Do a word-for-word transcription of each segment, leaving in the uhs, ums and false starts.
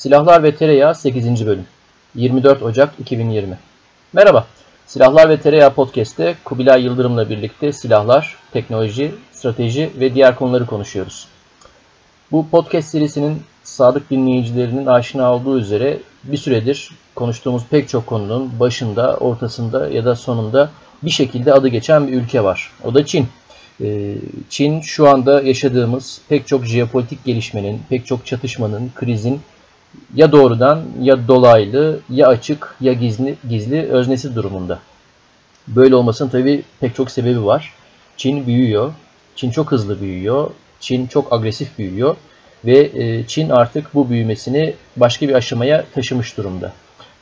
Silahlar ve Tereyağı sekizinci bölüm yirmi dört Ocak iki bin yirmi. Merhaba, Silahlar ve Tereyağı Podcast'te Kubilay Yıldırım'la birlikte silahlar, teknoloji, strateji ve diğer konuları konuşuyoruz. Bu podcast serisinin sadık dinleyicilerinin aşina olduğu üzere bir süredir konuştuğumuz pek çok konunun başında, ortasında ya da sonunda bir şekilde adı geçen bir ülke var. O da Çin. Çin şu anda yaşadığımız pek çok jeopolitik gelişmenin, pek çok çatışmanın, krizin ya doğrudan ya dolaylı ya açık ya gizli, gizli öznesi durumunda. Böyle olmasının tabii pek çok sebebi var. Çin büyüyor, Çin çok hızlı büyüyor, Çin çok agresif büyüyor ve Çin artık bu büyümesini başka bir aşamaya taşımış durumda.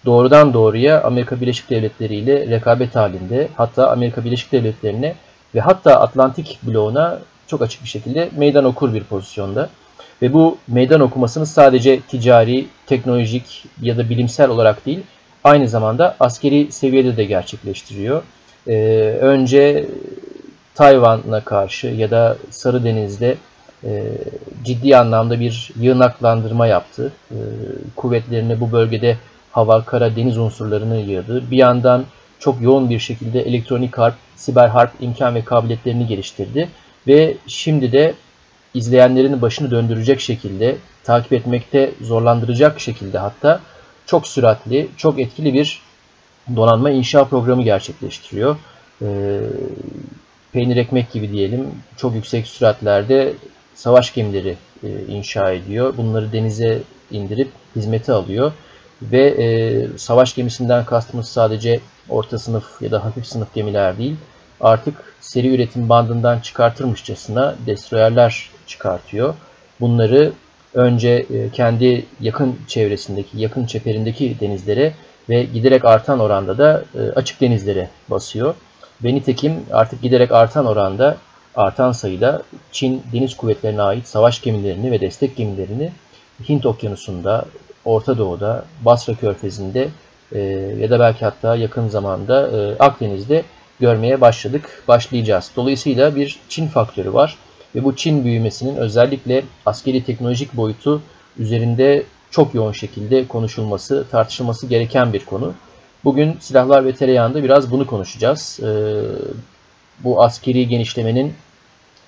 Doğrudan doğruya Amerika Birleşik Devletleri ile rekabet halinde, hatta Amerika Birleşik Devletleri'ne ve hatta Atlantik bloğuna çok açık bir şekilde meydan okur bir pozisyonda. Ve bu meydan okumasını sadece ticari, teknolojik ya da bilimsel olarak değil, aynı zamanda askeri seviyede de gerçekleştiriyor. Ee, önce Tayvan'a karşı ya da Sarı Deniz'de e, ciddi anlamda bir yığınaklandırma yaptı. E, kuvvetlerini bu bölgede hava, kara, deniz unsurlarını yığdı. Bir yandan çok yoğun bir şekilde elektronik harp, siber harp imkan ve kabiliyetlerini geliştirdi. Ve şimdi de izleyenlerin başını döndürecek şekilde, takip etmekte zorlandıracak şekilde hatta çok süratli, çok etkili bir donanma inşa programı gerçekleştiriyor. Ee, peynir ekmek gibi diyelim, çok yüksek süratlerde savaş gemileri e, inşa ediyor. Bunları denize indirip hizmete alıyor. Ve e, savaş gemisinden kastımız sadece orta sınıf ya da hafif sınıf gemiler değil. Artık seri üretim bandından çıkartırmışçasına destroyerler çıkartıyor. Bunları önce kendi yakın çevresindeki, yakın çeperindeki denizlere ve giderek artan oranda da açık denizlere basıyor. Ve nitekim artık giderek artan oranda, artan sayıda Çin deniz kuvvetlerine ait savaş gemilerini ve destek gemilerini Hint Okyanusu'nda, Orta Doğu'da, Basra Körfezi'nde ya da belki hatta yakın zamanda Akdeniz'de görmeye başladık, başlayacağız. Dolayısıyla bir Çin faktörü var ve bu Çin büyümesinin özellikle askeri teknolojik boyutu üzerinde çok yoğun şekilde konuşulması, tartışılması gereken bir konu. Bugün Silahlar ve Tereyağı'nda biraz bunu konuşacağız. Bu askeri genişlemenin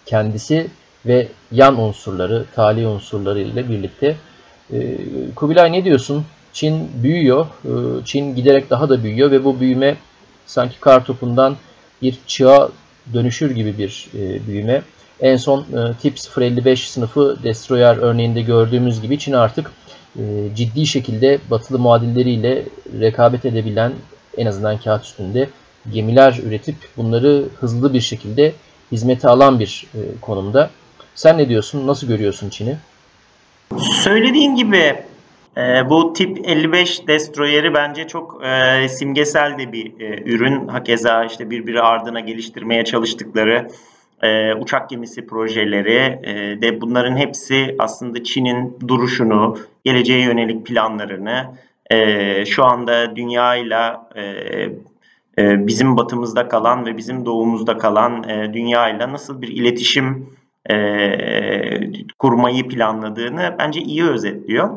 kendisi ve yan unsurları, tali unsurları ile birlikte. Kubilay, ne diyorsun? Çin büyüyor, Çin giderek daha da büyüyor ve bu büyüme sanki kar topundan bir çığa dönüşür gibi bir e, büyüme. En son e, Tip sıfır elli beş sınıfı destroyer örneğinde gördüğümüz gibi Çin artık e, ciddi şekilde batılı muadilleriyle rekabet edebilen, en azından kağıt üstünde gemiler üretip bunları hızlı bir şekilde hizmete alan bir e, konumda. Sen ne diyorsun? Nasıl görüyorsun Çin'i? Söylediğin gibi Ee, bu tip elli beş destroyeri bence çok e, simgesel de bir e, ürün. Hakeza işte birbiri ardına geliştirmeye çalıştıkları e, uçak gemisi projeleri e, de bunların hepsi aslında Çin'in duruşunu, geleceğe yönelik planlarını e, şu anda dünyayla e, e, bizim batımızda kalan ve bizim doğumuzda kalan e, dünyayla nasıl bir iletişim e, kurmayı planladığını bence iyi özetliyor.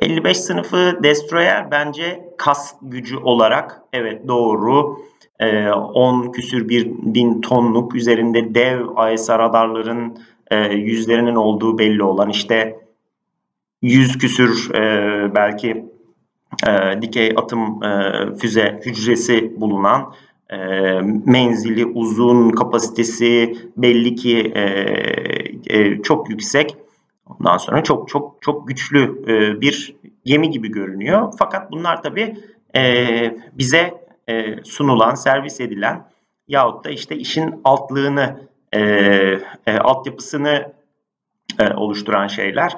elli beş sınıfı destroyer bence kas gücü olarak evet doğru, on küsür bir bin tonluk üzerinde dev A E S radarların yüzlerinin olduğu belli olan, işte yüz küsür belki dikey atım füze hücresi bulunan, menzili uzun, kapasitesi belli ki çok yüksek. Ondan sonra çok çok çok güçlü bir gemi gibi görünüyor. Fakat bunlar tabii bize sunulan, servis edilen yahut da işte işin altlığını, altyapısını oluşturan şeyler.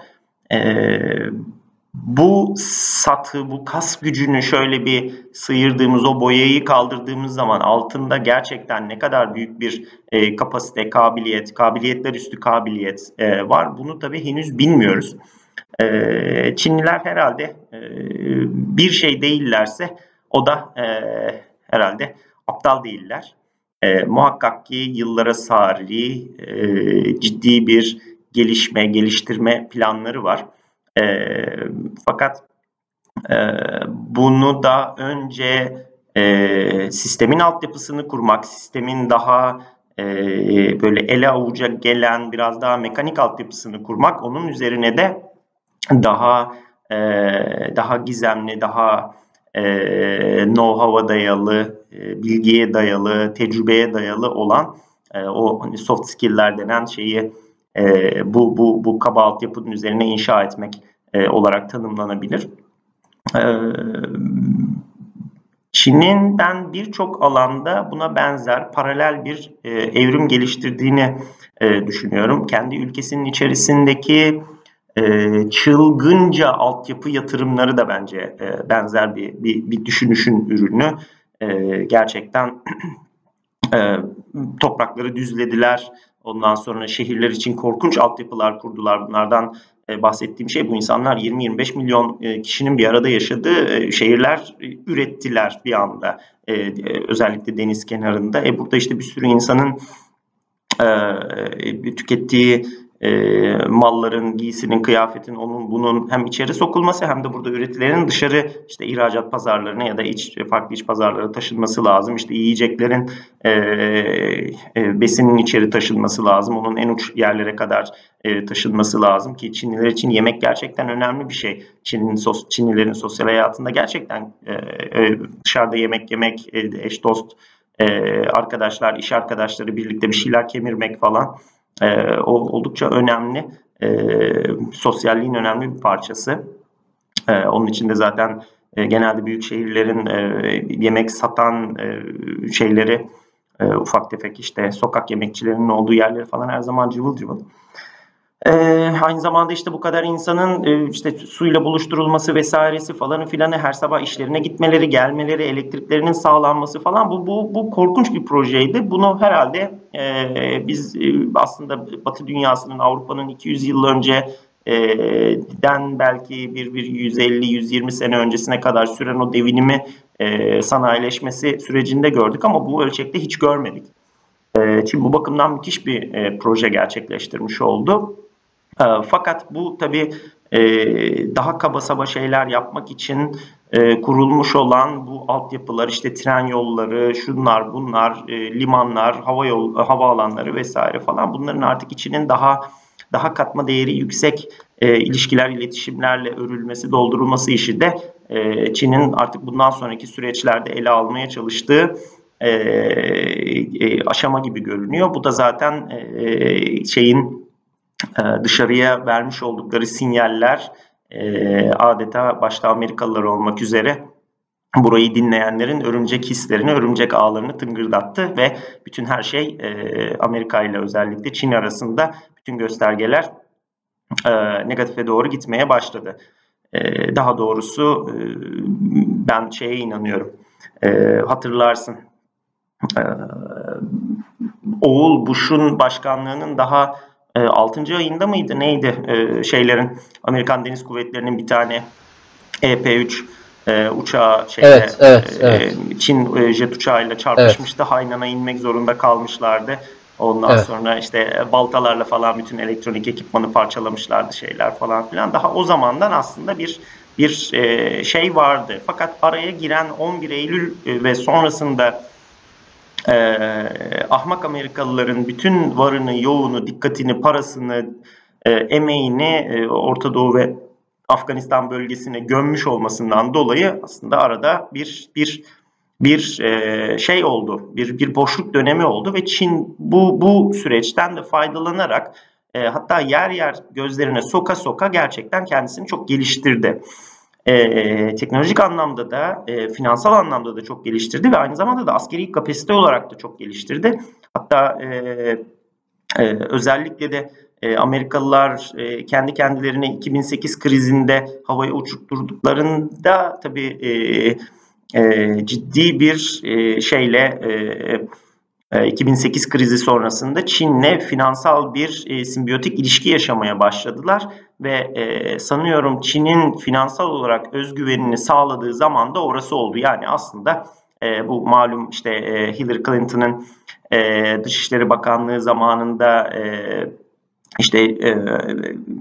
Bu satı, bu kas gücünü şöyle bir sıyırdığımız, o boyayı kaldırdığımız zaman altında gerçekten ne kadar büyük bir e, kapasite, kabiliyet, kabiliyetler üstü kabiliyet e, var. Bunu tabii henüz bilmiyoruz. E, Çinliler herhalde e, bir şey değillerse o da e, herhalde aptal değiller. E, muhakkak ki yıllara sari e, ciddi bir gelişme, geliştirme planları var. E, fakat e, bunu da önce e, sistemin altyapısını kurmak, sistemin daha e, böyle ele avuca gelen biraz daha mekanik altyapısını kurmak, onun üzerine de daha e, daha gizemli, daha e, know-how'a dayalı, e, bilgiye dayalı, tecrübeye dayalı olan e, o hani soft skill'ler denen şeyi e, bu bu bu kaba altyapının üzerine inşa etmek e, olarak tanımlanabilir. E, Çin'in ben birçok alanda buna benzer paralel bir e, evrim geliştirdiğini e, düşünüyorum. Kendi ülkesinin içerisindeki çılgınca altyapı yatırımları da bence benzer bir, bir, bir düşünüşün ürünü. Gerçekten toprakları düzlediler. Ondan sonra şehirler için korkunç altyapılar kurdular. Bunlardan bahsettiğim şey bu. İnsanlar yirmi yirmi beş milyon kişinin bir arada yaşadığı şehirler ürettiler bir anda. Özellikle deniz kenarında. E burada işte bir sürü insanın tükettiği E, malların, giysinin, kıyafetin, onun bunun hem içeri sokulması hem de burada üretilenin dışarı işte ihracat pazarlarına ya da iç farklı iç pazarlara taşınması lazım. İşte yiyeceklerin e, e, besinin içeri taşınması lazım. Onun en uç yerlere kadar e, taşınması lazım ki Çinliler için yemek gerçekten önemli bir şey. Çin'in sos, Çinlilerin sosyal hayatında gerçekten e, e, dışarıda yemek yemek, e, eş dost, e, arkadaşlar, iş arkadaşları birlikte bir şeyler kemirmek falan. Ee, o oldukça önemli, ee, sosyalliğin önemli bir parçası. Ee, onun için de zaten e, genelde büyük şehirlerin e, yemek satan e, şeyleri, e, ufak tefek işte sokak yemekçilerinin olduğu yerleri falan her zaman cıvıl cıvıl. Ee, aynı zamanda işte bu kadar insanın e, işte suyla buluşturulması vesairesi falanı filanı, her sabah işlerine gitmeleri, gelmeleri, elektriklerinin sağlanması falan, bu bu bu korkunç bir projeydi. Bunu herhalde e, biz e, aslında Batı dünyasının, Avrupa'nın iki yüz yıl önceden e, belki bir bir yüz elli yüz yirmi sene öncesine kadar süren o devinimi, e, sanayileşmesi sürecinde gördük ama bu ölçekte hiç görmedik. E, Çin bu bakımdan müthiş bir e, proje gerçekleştirmiş oldu. Fakat bu tabii daha kaba saba şeyler yapmak için kurulmuş olan bu altyapılar, işte tren yolları, şunlar bunlar, limanlar, hava yol, havaalanları vesaire falan, bunların artık içinin daha daha katma değeri yüksek ilişkiler, iletişimlerle örülmesi, doldurulması işi de Çin'in artık bundan sonraki süreçlerde ele almaya çalıştığı aşama gibi görünüyor. Bu da zaten şeyin dışarıya vermiş oldukları sinyaller, adeta başta Amerikalılar olmak üzere burayı dinleyenlerin örümcek hislerini, örümcek ağlarını tıngırdattı ve bütün her şey Amerika ile özellikle Çin arasında, bütün göstergeler negatife doğru gitmeye başladı. Daha doğrusu ben şeye inanıyorum, hatırlarsın, Oğul Bush'un başkanlığının daha altıncı ayında mıydı neydi, ee, şeylerin, Amerikan Deniz Kuvvetleri'nin bir tane E P üç e, uçağı şeyde, evet, evet, evet. E, Çin e, jet uçağıyla çarpışmıştı. Evet. Haynan'a inmek zorunda kalmışlardı. Ondan evet. sonra işte baltalarla falan bütün elektronik ekipmanı parçalamışlardı, şeyler falan filan. Daha o zamandan aslında bir bir e, şey vardı. Fakat araya giren on bir Eylül ve sonrasında Ee, ahmak Amerikalıların bütün varını, yoğunu, dikkatini, parasını, e, emeğini e, Orta Doğu ve Afganistan bölgesine gömmüş olmasından dolayı aslında arada bir bir bir e, şey oldu, bir bir boşluk dönemi oldu ve Çin bu bu süreçten de faydalanarak, e, hatta yer yer gözlerine soka soka gerçekten kendisini çok geliştirdi. Ee, teknolojik anlamda da, e, finansal anlamda da çok geliştirdi ve aynı zamanda da askeri kapasite olarak da çok geliştirdi. Hatta e, e, özellikle de e, Amerikalılar e, kendi kendilerine iki bin sekiz krizinde havaya uçurtturduklarında tabii e, e, ciddi bir e, şeyle e, iki bin sekiz krizi sonrasında Çin'le finansal bir e, simbiyotik ilişki yaşamaya başladılar. Ve e, sanıyorum Çin'in finansal olarak özgüvenini sağladığı zaman da orası oldu. Yani aslında e, bu malum işte e, Hillary Clinton'ın e, Dışişleri Bakanlığı zamanında e, İşte e,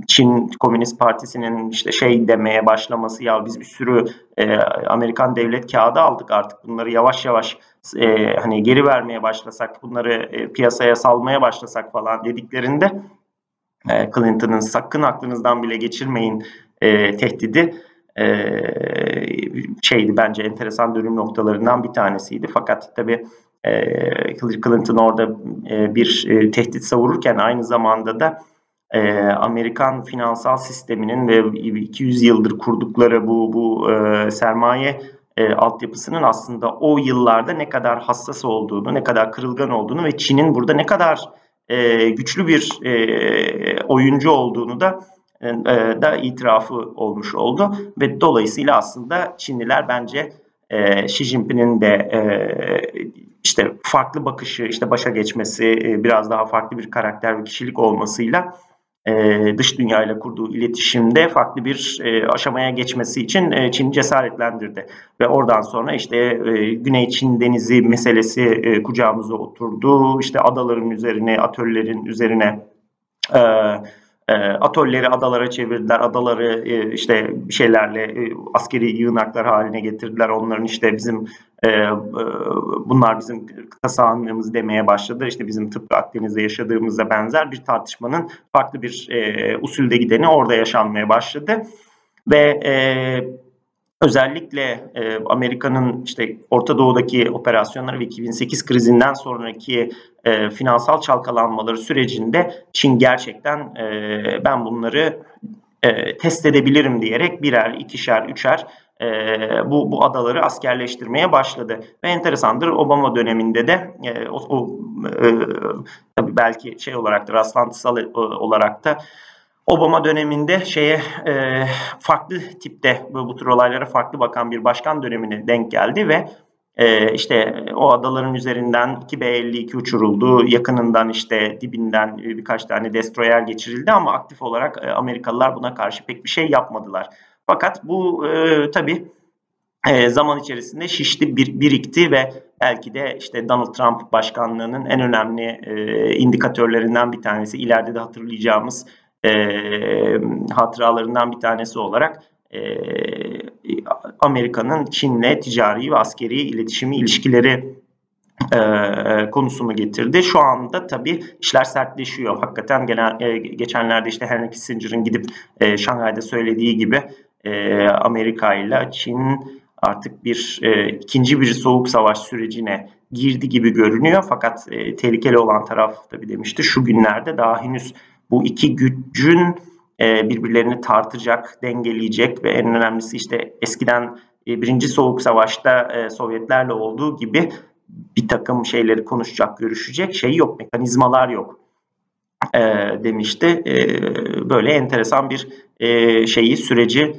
Çin Komünist Partisi'nin işte şey demeye başlaması, ya biz bir sürü e, Amerikan devlet kağıdı aldık, artık bunları yavaş yavaş e, hani geri vermeye başlasak, bunları e, piyasaya salmaya başlasak falan dediklerinde e, Clinton'ın sakın aklınızdan bile geçirmeyin e, tehdidi e, şeydi, bence enteresan dönüm noktalarından bir tanesiydi. Fakat tabii Clinton orada bir tehdit savururken aynı zamanda da Amerikan finansal sisteminin ve iki yüz yıldır kurdukları bu bu sermaye altyapısının aslında o yıllarda ne kadar hassas olduğunu, ne kadar kırılgan olduğunu ve Çin'in burada ne kadar güçlü bir oyuncu olduğunu da da itirafı olmuş oldu ve dolayısıyla aslında Çinliler bence Xi Jinping'in de İşte farklı bakışı, işte başa geçmesi, biraz daha farklı bir karakter ve kişilik olmasıyla dış dünyayla kurduğu iletişimde farklı bir aşamaya geçmesi için Çin'i cesaretlendirdi. Ve oradan sonra işte Güney Çin Denizi meselesi kucağımıza oturdu. İşte adaların üzerine, atöllerin üzerine, atölleri adalara çevirdiler. Adaları işte bir şeylerle, askeri yığınaklar haline getirdiler. Onların işte bizim bunlar bizim kıta sahanlığımız demeye başladı. İşte bizim tıpkı Akdeniz'de yaşadığımıza benzer bir tartışmanın farklı bir usulde gideni orada yaşanmaya başladı. Ve özellikle Amerika'nın işte Orta Doğu'daki operasyonları ve iki bin sekiz krizinden sonraki finansal çalkalanmaları sürecinde Çin gerçekten ben bunları test edebilirim diyerek birer, ikişer, üçer E, bu, bu adaları askerleştirmeye başladı. Ve enteresandır, Obama döneminde de e, o, o, e, tabii belki şey olarak da rastlantısal olarak da Obama döneminde şeye e, farklı tipte bu tür olaylara farklı bakan bir başkan dönemine denk geldi ve e, işte o adaların üzerinden iki B elli iki uçuruldu. Yakınından işte dibinden birkaç tane destroyer geçirildi ama aktif olarak e, Amerikalılar buna karşı pek bir şey yapmadılar. Fakat bu e, tabii e, zaman içerisinde şişti, bir, birikti ve belki de işte Donald Trump başkanlığının en önemli e, indikatörlerinden bir tanesi, ileride de hatırlayacağımız e, hatıralarından bir tanesi olarak e, Amerika'nın Çin'le ticari ve askeri iletişimi, ilişkileri e, konusunu getirdi. Şu anda tabii işler sertleşiyor. Hakikaten genel, e, geçenlerde işte Henry Kissinger'ın gidip e, Şanghay'da söylediği gibi E, Amerika ile Çin artık bir e, ikinci bir soğuk savaş sürecine girdi gibi görünüyor. Fakat e, tehlikeli olan taraf tabii demişti, şu günlerde daha henüz bu iki gücün e, birbirlerini tartacak, dengeleyecek ve en önemlisi işte eskiden e, birinci soğuk savaşta e, Sovyetlerle olduğu gibi bir takım şeyleri konuşacak, görüşecek şey yok, mekanizmalar yok e, demişti. E, böyle enteresan bir e, şeyi süreci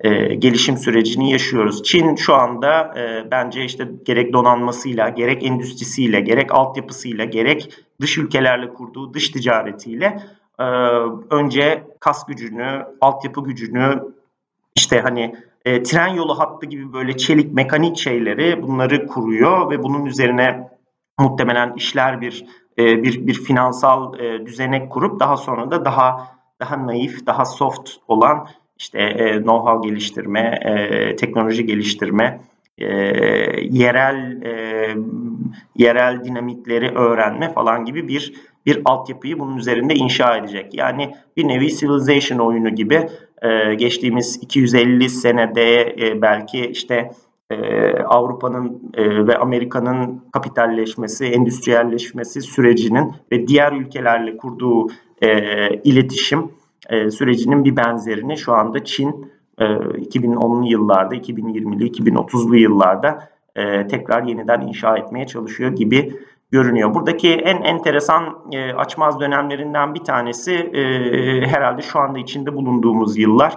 Ee, gelişim sürecini yaşıyoruz. Çin şu anda e, bence işte gerek donanmasıyla, gerek endüstrisiyle, gerek altyapısıyla, gerek dış ülkelerle kurduğu dış ticaretiyle e, önce kas gücünü, altyapı gücünü, işte hani e, tren yolu hattı gibi böyle çelik, mekanik şeyleri, bunları kuruyor ve bunun üzerine muhtemelen işler bir e, bir bir finansal e, düzenek kurup daha sonra da daha daha naif, daha soft olan İşte e, know-how geliştirme, e, teknoloji geliştirme, e, yerel e, yerel dinamikleri öğrenme falan gibi bir bir altyapıyı bunun üzerinde inşa edecek. Yani bir nevi civilization oyunu gibi e, geçtiğimiz iki yüz elli senede e, belki işte e, Avrupa'nın e, ve Amerika'nın kapitalleşmesi, endüstriyelleşmesi sürecinin ve diğer ülkelerle kurduğu e, iletişim E, sürecinin bir benzerini şu anda Çin e, iki bin onlu yıllarda, iki bin yirmili, iki bin otuzlu yıllarda e, tekrar yeniden inşa etmeye çalışıyor gibi görünüyor. Buradaki en enteresan e, açmaz dönemlerinden bir tanesi e, herhalde şu anda içinde bulunduğumuz yıllar.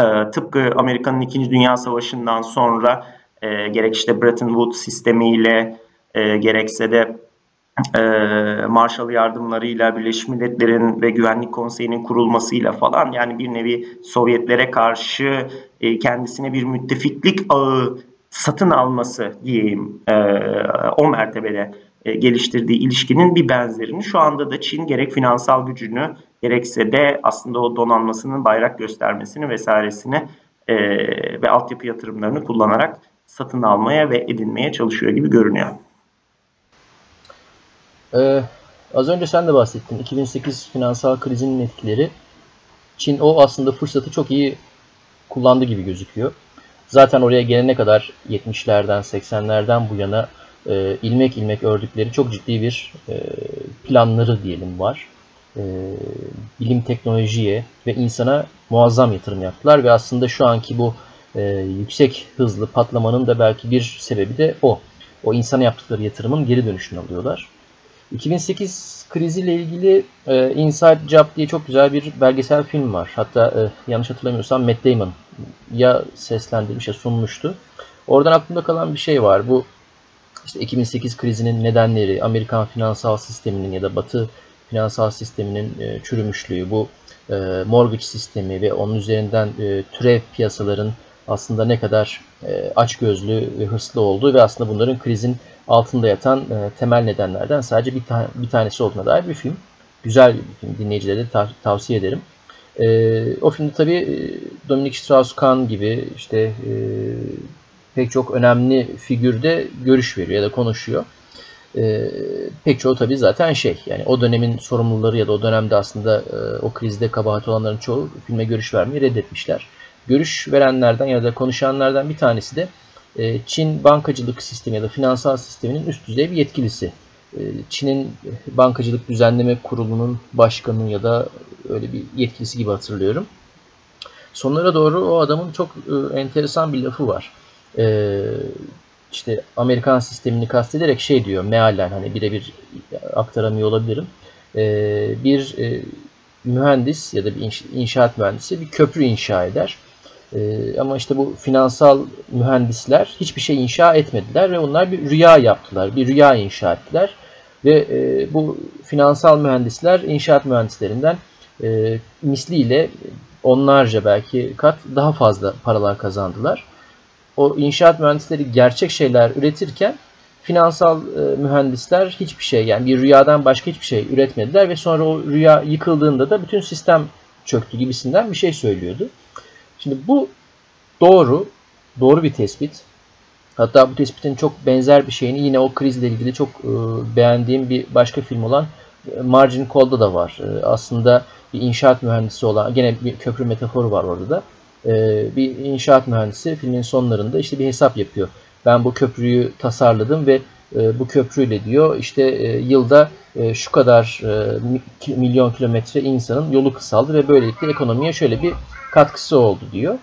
E, tıpkı Amerika'nın İkinci Dünya Savaşı'ndan sonra e, gerek işte Bretton Woods sistemiyle e, gerekse de Marshall yardımlarıyla, Birleşmiş Milletler'in ve Güvenlik Konseyi'nin kurulmasıyla falan, yani bir nevi Sovyetlere karşı kendisine bir müttefiklik ağı satın alması diyeyim, o mertebede geliştirdiği ilişkinin bir benzerini şu anda da Çin gerek finansal gücünü gerekse de aslında o donanmasının bayrak göstermesini vesairesini e, ve altyapı yatırımlarını kullanarak satın almaya ve edinmeye çalışıyor gibi görünüyor. Ee, az önce sen de bahsettin. iki bin sekiz finansal krizinin etkileri. Çin o aslında fırsatı çok iyi kullandı gibi gözüküyor. Zaten oraya gelene kadar yetmişlerden seksenlerden bu yana e, ilmek ilmek ördükleri çok ciddi bir e, planları diyelim var. E, bilim, teknolojiye ve insana muazzam yatırım yaptılar ve aslında şu anki bu e, yüksek hızlı patlamanın da belki bir sebebi de o. O insana yaptıkları yatırımın geri dönüşünü alıyorlar. iki bin sekiz kriziyle ilgili e, Inside Job diye çok güzel bir belgesel film var. Hatta e, yanlış hatırlamıyorsam Matt Damon ya seslendirmiş ya sunmuştu. Oradan aklımda kalan bir şey var. Bu işte iki bin sekiz krizinin nedenleri, Amerikan finansal sisteminin ya da Batı finansal sisteminin e, çürümüşlüğü, bu e, mortgage sistemi ve onun üzerinden e, türev piyasaların aslında ne kadar e, açgözlü ve hırslı olduğu ve aslında bunların krizin altında yatan e, temel nedenlerden sadece bir, ta bir tanesi olduğuna dair bir film. Güzel bir film. Dinleyicilere de ta tavsiye ederim. E, o filmde tabii Dominic Strauss-Kahn gibi işte e, pek çok önemli figürde görüş veriyor ya da konuşuyor. E, pek çoğu tabii zaten şey yani o dönemin sorumluları ya da o dönemde aslında e, o krizde kabahat olanların çoğu filme görüş vermeyi reddetmişler. Görüş verenlerden ya da konuşanlardan bir tanesi de Çin bankacılık sistemi ya da finansal sisteminin üst düzey bir yetkilisi. Çin'in bankacılık düzenleme kurulunun başkanı ya da öyle bir yetkilisi gibi hatırlıyorum. Sonlara doğru o adamın çok enteresan bir lafı var. İşte Amerikan sistemini kastederek şey diyor mealen hani birebir aktaramıyor olabilirim. Bir mühendis ya da bir inşaat mühendisi bir köprü inşa eder. Ee, ama işte bu finansal mühendisler hiçbir şey inşa etmediler ve onlar bir rüya yaptılar, bir rüya inşa ettiler ve e, bu finansal mühendisler inşaat mühendislerinden e, misliyle onlarca belki kat daha fazla paralar kazandılar. O inşaat mühendisleri gerçek şeyler üretirken finansal e, mühendisler hiçbir şey yani bir rüyadan başka hiçbir şey üretmediler ve sonra o rüya yıkıldığında da bütün sistem çöktü gibisinden bir şey söylüyordu. Şimdi bu doğru, doğru bir tespit. Hatta bu tespitin çok benzer bir şeyini yine o krizle ilgili çok e, beğendiğim bir başka film olan Margin Call'da da var. E, aslında bir inşaat mühendisi olan, gene bir köprü metaforu var orada da. E, bir inşaat mühendisi filmin sonlarında işte bir hesap yapıyor. Ben bu köprüyü tasarladım ve e, bu köprüyle diyor işte e, yılda e, şu kadar e, milyon kilometre insanın yolu kısaldı ve böylelikle ekonomiye şöyle bir katkısı oldu diyor.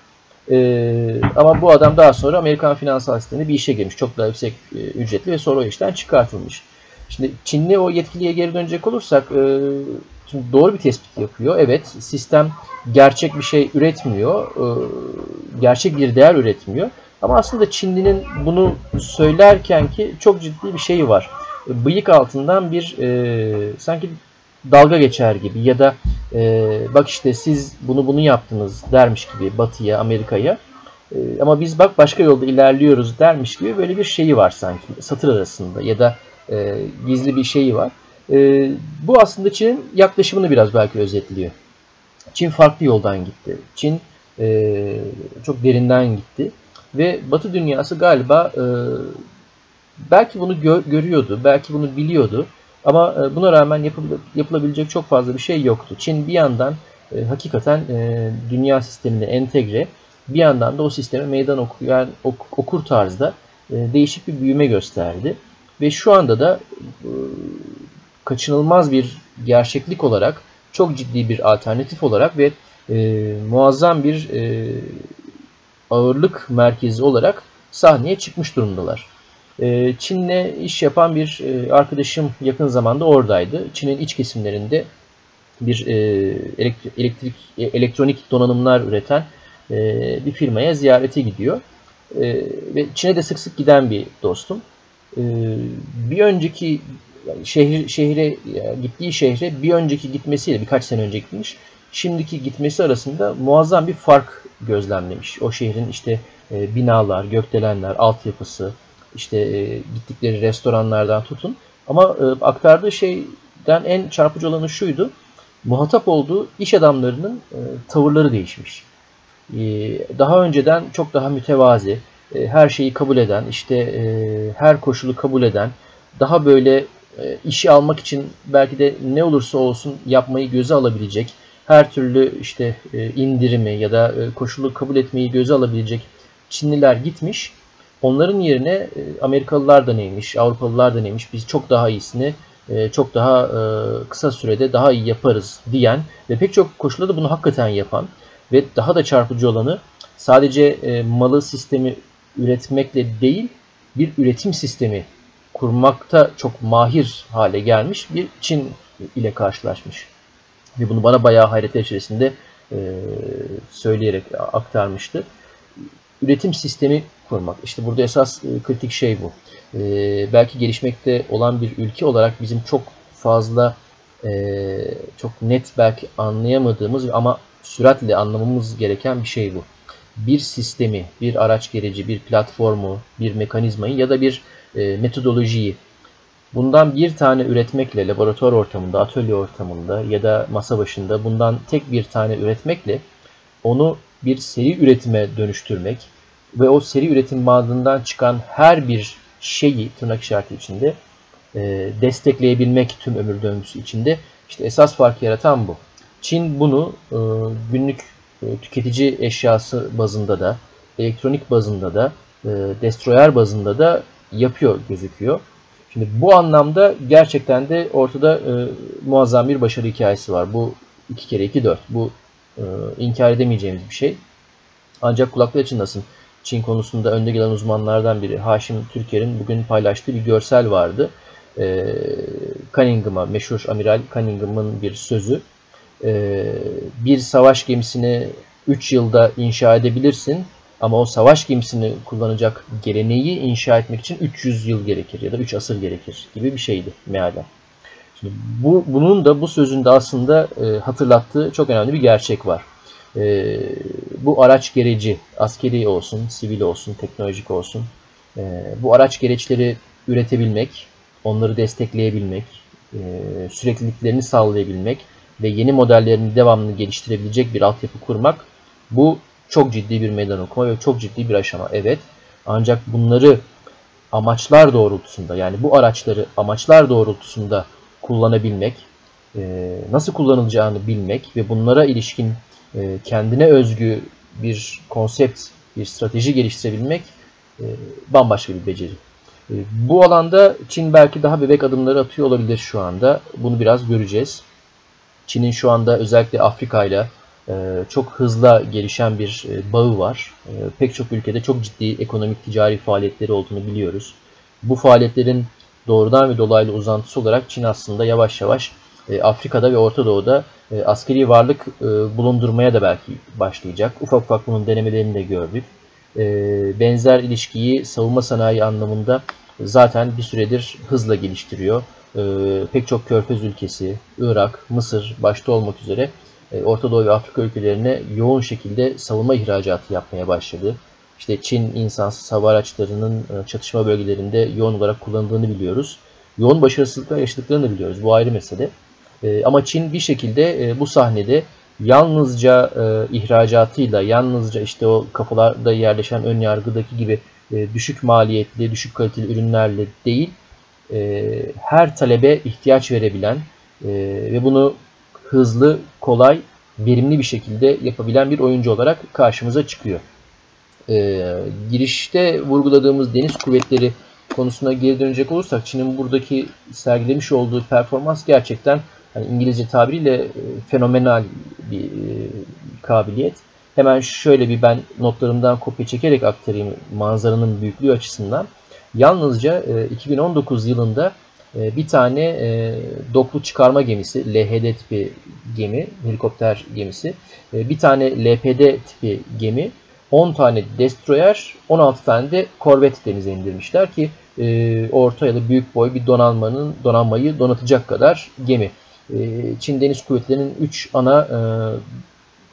Ee, ama bu adam daha sonra Amerikan finansal sisteminde bir işe girmiş. Çok daha yüksek e, ücretli ve sonra o işten çıkartılmış. Şimdi Çinli o yetkiliye geri dönecek olursak e, şimdi doğru bir tespit yapıyor. Evet, sistem gerçek bir şey üretmiyor. E, gerçek bir değer üretmiyor. Ama aslında Çinli'nin bunu söylerken ki çok ciddi bir şey var. Bıyık altından bir e, sanki dalga geçer gibi ya da e, bak işte siz bunu bunu yaptınız dermiş gibi Batı'ya, Amerika'ya e, ama biz bak başka yolda ilerliyoruz dermiş gibi böyle bir şeyi var sanki satır arasında ya da e, gizli bir şeyi var. E, bu aslında Çin'in yaklaşımını biraz belki özetliyor. Çin farklı yoldan gitti. Çin e, çok derinden gitti ve Batı dünyası galiba e, belki bunu gör, görüyordu, belki bunu biliyordu. Ama buna rağmen yapılabilecek çok fazla bir şey yoktu. Çin bir yandan e, hakikaten e, dünya sistemine entegre, bir yandan da o sisteme meydan okuyan ok, okur tarzda e, değişik bir büyüme gösterdi. Ve şu anda da e, kaçınılmaz bir gerçeklik olarak, çok ciddi bir alternatif olarak ve e, muazzam bir e, ağırlık merkezi olarak sahneye çıkmış durumdalar. Çin'le iş yapan bir arkadaşım yakın zamanda oradaydı. Çin'in iç kesimlerinde bir elektrik, elektronik donanımlar üreten bir firmaya ziyarete gidiyor. Ve Çin'e de sık sık giden bir dostum. Bir önceki şehir, şehre gittiği şehre bir önceki gitmesiyle birkaç sene önce gitmiş. Şimdiki gitmesi arasında muazzam bir fark gözlemlemiş. O şehrin işte binalar, gökdelenler, altyapısı, İşte e, gittikleri restoranlardan tutun Ama e, aktardığı şeyden en çarpıcı olanı şuydu. Muhatap olduğu iş adamlarının e, tavırları değişmiş. E, daha önceden çok daha mütevazi, e, her şeyi kabul eden, işte e, her koşulu kabul eden, daha böyle e, işi almak için belki de ne olursa olsun yapmayı göze alabilecek, her türlü işte e, indirimi ya da e, koşulu kabul etmeyi göze alabilecek Çinliler gitmiş. Onların yerine Amerikalılar da neymiş, Avrupalılar da neymiş, biz çok daha iyisini, çok daha kısa sürede daha iyi yaparız diyen ve pek çok koşulda da bunu hakikaten yapan ve daha da çarpıcı olanı sadece malı sistemi üretmekle değil, bir üretim sistemi kurmakta çok mahir hale gelmiş bir Çin ile karşılaşmış. Ve bunu bana bayağı hayretler içerisinde söyleyerek aktarmıştı. Üretim sistemi kurmak. İşte burada esas kritik şey bu. Ee, belki gelişmekte olan bir ülke olarak bizim çok fazla e, çok net belki anlayamadığımız ama süratle anlamamız gereken bir şey bu. Bir sistemi, bir araç gereci, bir platformu, bir mekanizmayı ya da bir e, metodolojiyi bundan bir tane üretmekle laboratuvar ortamında, atölye ortamında ya da masa başında bundan tek bir tane üretmekle onu bir seri üretime dönüştürmek ve o seri üretim bandından çıkan her bir şeyi tırnak işareti içinde e, destekleyebilmek tüm ömür döngüsü içinde. İşte esas farkı yaratan bu. Çin bunu e, günlük e, tüketici eşyası bazında da, elektronik bazında da, e, destroyer bazında da yapıyor gözüküyor. Şimdi bu anlamda gerçekten de ortada e, muazzam bir başarı hikayesi var. Bu iki kere iki dört. Bu e, inkar edemeyeceğimiz bir şey. Ancak kulakları çınlasın. Çin konusunda önde gelen uzmanlardan biri Haşim Türker'in bugün paylaştığı bir görsel vardı. E, Cunningham'a, meşhur Amiral Cunningham'ın bir sözü. E, bir savaş gemisini üç yılda inşa edebilirsin ama o savaş gemisini kullanacak geleneği inşa etmek için üç yüz yıl gerekir ya da üç asır gerekir gibi bir şeydi mealen. Şimdi bu, bunun da bu sözünde aslında e, hatırlattığı çok önemli bir gerçek var. E, bu araç gereci, askeri olsun, sivil olsun, teknolojik olsun, e, bu araç gereçleri üretebilmek, onları destekleyebilmek, e, sürekliliklerini sağlayabilmek ve yeni modellerini devamlı geliştirebilecek bir altyapı kurmak, bu çok ciddi bir meydan okuma ve çok ciddi bir aşama, evet. Ancak bunları amaçlar doğrultusunda, yani bu araçları amaçlar doğrultusunda kullanabilmek, e, nasıl kullanılacağını bilmek ve bunlara ilişkin kendine özgü bir konsept, bir strateji geliştirebilmek bambaşka bir beceri. Bu alanda Çin belki daha bebek adımları atıyor olabilir şu anda. Bunu biraz göreceğiz. Çin'in şu anda özellikle Afrika ile çok hızla gelişen bir bağı var. Pek çok ülkede çok ciddi ekonomik ticari faaliyetleri olduğunu biliyoruz. Bu faaliyetlerin doğrudan ve dolaylı uzantısı olarak Çin aslında yavaş yavaş Afrika'da ve Orta Doğu'da askeri varlık bulundurmaya da belki başlayacak. Ufak ufak bunun denemelerini de gördük. Benzer ilişkiyi savunma sanayi anlamında zaten bir süredir hızla geliştiriyor. Pek çok Körfez ülkesi, Irak, Mısır başta olmak üzere Orta Doğu ve Afrika ülkelerine yoğun şekilde savunma ihracatı yapmaya başladı. İşte Çin insansız hava araçlarının çatışma bölgelerinde yoğun olarak kullanıldığını biliyoruz. Yoğun başarısızlıklar yaşadıklarını da biliyoruz. Bu ayrı mesele. Ama Çin bir şekilde bu sahnede yalnızca ihracatıyla, yalnızca işte o kafalarda yerleşen ön yargıdaki gibi düşük maliyetli, düşük kaliteli ürünlerle değil, her talebe ihtiyaç verebilen ve bunu hızlı, kolay, verimli bir şekilde yapabilen bir oyuncu olarak karşımıza çıkıyor. Girişte vurguladığımız deniz kuvvetleri konusuna geri dönecek olursak, Çin'in buradaki sergilemiş olduğu performans gerçekten, yani İngilizce tabiriyle fenomenal bir e, kabiliyet. Hemen şöyle bir ben notlarımdan kopya çekerek aktarayım manzaranın büyüklüğü açısından. Yalnızca e, iki bin on dokuz yılında e, bir tane e, doklu çıkarma gemisi, L H D tipi gemi, helikopter gemisi, e, bir tane L P D tipi gemi, on tane destroyer, on altı tane de korvet denize indirmişler ki e, orta ya da büyük boy bir donanmanın donanmayı donatacak kadar gemi. Çin Deniz Kuvvetleri'nin üç ana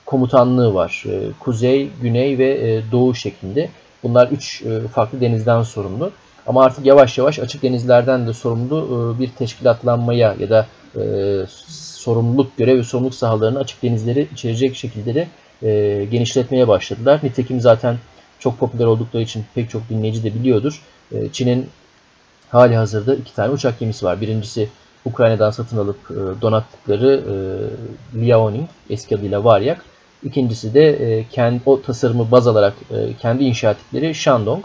komutanlığı var. Kuzey, Güney ve Doğu şeklinde. Bunlar üç farklı denizden sorumlu. Ama artık yavaş yavaş açık denizlerden de sorumlu bir teşkilatlanmaya ya da sorumluluk, görev ve sorumluluk sahalarını açık denizleri içerecek şekilde de genişletmeye başladılar. Nitekim zaten çok popüler oldukları için pek çok dinleyici de biliyordur. Çin'in hali hazırda iki tane uçak gemisi var. Birincisi Ukrayna'dan satın alıp donattıkları Liaoning, eski adıyla Varyak. İkincisi de kendi o tasarımı baz alarak kendi inşa ettikleri Shandong.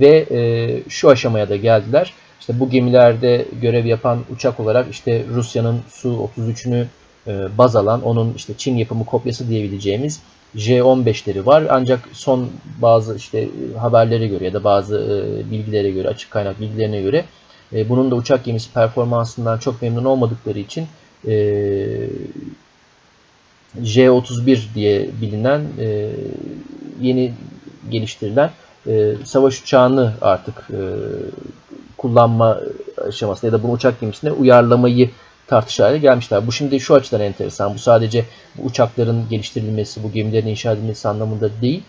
Ve şu aşamaya da geldiler. İşte bu gemilerde görev yapan uçak olarak işte Rusya'nın Su otuz üçünü baz alan, onun işte Çin yapımı kopyası diyebileceğimiz J on beşleri var. Ancak son bazı işte haberlere göre ya da bazı bilgilere göre, açık kaynak bilgilerine göre bunun da uçak gemisi performansından çok memnun olmadıkları için J otuz bir diye bilinen yeni geliştirilen savaş uçağını artık kullanma aşamasında ya da bu uçak gemisine uyarlamayı tartış hale gelmişler. Bu şimdi şu açıdan enteresan. Bu sadece bu uçakların geliştirilmesi, bu gemilerin inşa edilmesi anlamında değil.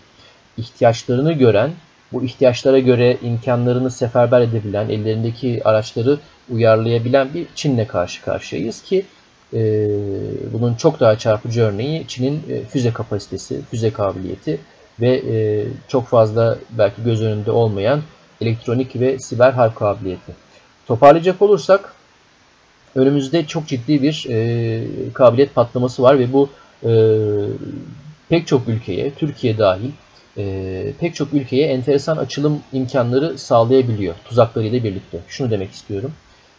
İhtiyaçlarını gören, bu ihtiyaçlara göre imkanlarını seferber edebilen, ellerindeki araçları uyarlayabilen bir Çin'le karşı karşıyayız ki e, bunun çok daha çarpıcı örneği Çin'in füze kapasitesi, füze kabiliyeti ve e, çok fazla belki göz önünde olmayan elektronik ve siber harp kabiliyeti. Toparlayacak olursak önümüzde çok ciddi bir e, kabiliyet patlaması var ve bu e, pek çok ülkeye, Türkiye dahil e, pek çok ülkeye enteresan açılım imkanları sağlayabiliyor tuzaklarıyla birlikte. Şunu demek istiyorum.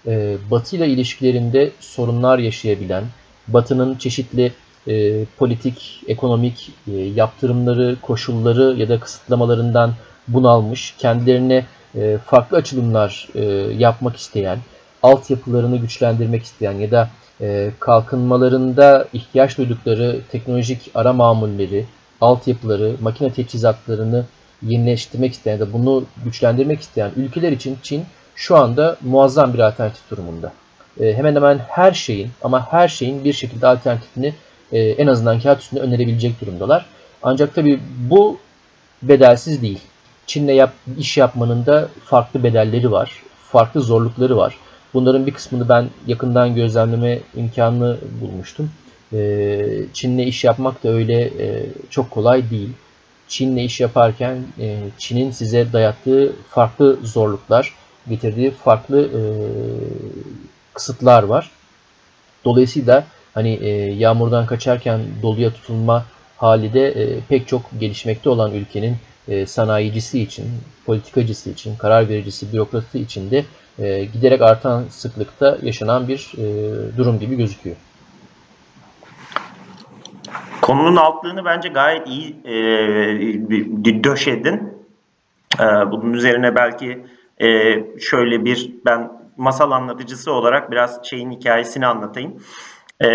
E, Batı ile ilişkilerinde sorunlar yaşayabilen, Batı'nın çeşitli e, politik, ekonomik e, yaptırımları, koşulları ya da kısıtlamalarından bunalmış, kendilerine e, farklı açılımlar e, yapmak isteyen, altyapılarını güçlendirmek isteyen ya da e, kalkınmalarında ihtiyaç duydukları teknolojik ara mamulleri, altyapıları, makine teçhizatlarını yenileştirmek isteyen ya da bunu güçlendirmek isteyen ülkeler için Çin şu anda muazzam bir alternatif durumunda. E, hemen hemen her şeyin ama her şeyin bir şekilde alternatifini e, en azından kağıt üstünde önerebilecek durumdalar. Ancak tabii bu bedelsiz değil. Çin'le yap, iş yapmanın da farklı bedelleri var, farklı zorlukları var. Bunların bir kısmını ben yakından gözlemleme imkanını bulmuştum. Çin'le iş yapmak da öyle çok kolay değil. Çin'le iş yaparken Çin'in size dayattığı farklı zorluklar, getirdiği farklı kısıtlar var. Dolayısıyla hani yağmurdan kaçarken doluya tutulma hali de pek çok gelişmekte olan ülkenin sanayicisi için, politikacısı için, karar vericisi, bürokratı için de giderek artan sıklıkta yaşanan bir durum gibi gözüküyor. Konunun altlığını bence gayet iyi e, döşedin. E, bunun üzerine belki e, şöyle bir, ben masal anlatıcısı olarak biraz şeyin hikayesini anlatayım. E,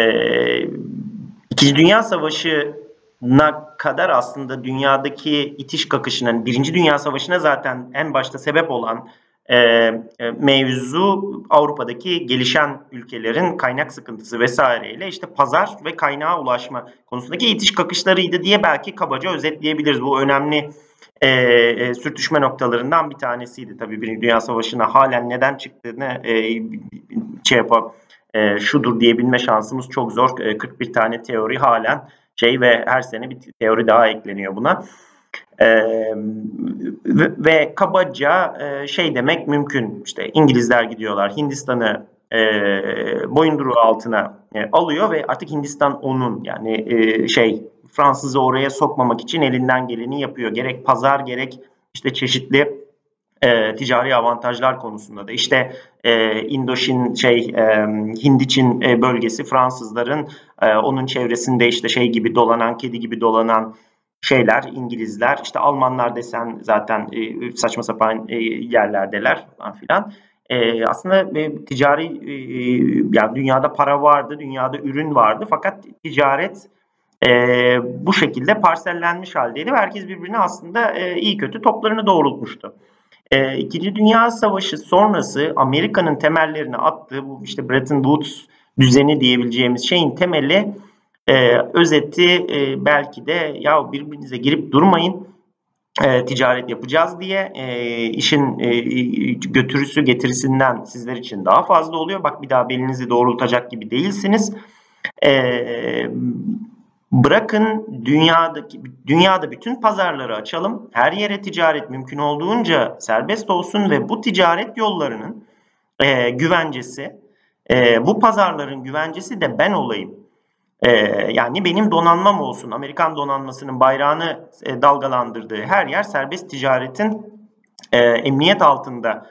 İkinci Dünya Savaşı'na kadar aslında dünyadaki itiş kakışının, Birinci Dünya Savaşı'na zaten en başta sebep olan E, mevzu Avrupa'daki gelişen ülkelerin kaynak sıkıntısı vesaireyle işte pazar ve kaynağa ulaşma konusundaki itiş kakışlarıydı diye belki kabaca özetleyebiliriz. Bu önemli e, e, sürtüşme noktalarından bir tanesiydi. Tabii Birinci Dünya Savaşı'na halen neden çıktığını e, şey yapalım, e, şudur diyebilme şansımız çok zor. E, kırk bir tane teori halen şey ve her sene bir teori daha ekleniyor buna. Ee, ve kabaca e, şey demek mümkün, işte İngilizler gidiyorlar Hindistan'ı e, boyunduruğu altına e, alıyor ve artık Hindistan onun, yani e, şey Fransız'ı oraya sokmamak için elinden geleni yapıyor, gerek pazar gerek işte çeşitli e, ticari avantajlar konusunda da işte e, İndoçin şey e, Hindiçin e, bölgesi Fransızların e, onun çevresinde işte şey gibi dolanan kedi gibi dolanan şeyler, İngilizler, işte Almanlar desen zaten saçma sapan yerlerdeler falan filan. Aslında ticari, yani dünyada para vardı, dünyada ürün vardı fakat ticaret bu şekilde parsellenmiş haldeydi ve herkes birbirine aslında iyi kötü toplarını doğrultmuştu. İkinci Dünya Savaşı sonrası Amerika'nın temellerini attığı bu işte Bretton Woods düzeni diyebileceğimiz şeyin temeli, Ee, özeti e, belki de ya birbirinize girip durmayın, E, ticaret yapacağız diye e, işin e, götürüsü getirisinden sizler için daha fazla oluyor. Bak, bir daha belinizi doğrultacak gibi değilsiniz. E, bırakın dünyadaki dünyada bütün pazarları açalım. Her yere ticaret mümkün olduğunca serbest olsun ve bu ticaret yollarının e, güvencesi, e, bu pazarların güvencesi de ben olayım. Yani benim donanmam olsun. Amerikan donanmasının bayrağını dalgalandırdığı her yer serbest ticaretin emniyet altında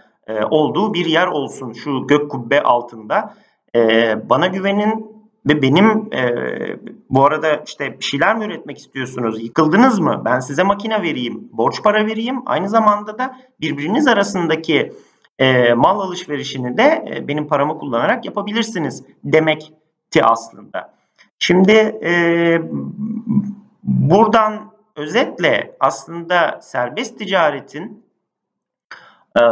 olduğu bir yer olsun. Şu gök kubbe altında. Bana güvenin ve benim, bu arada işte bir şeyler mi üretmek istiyorsunuz? Yıkıldınız mı? Ben size makine vereyim. Borç para vereyim. Aynı zamanda da birbiriniz arasındaki mal alışverişini de benim paramı kullanarak yapabilirsiniz demekti aslında. Şimdi e, buradan özetle aslında serbest ticaretin e,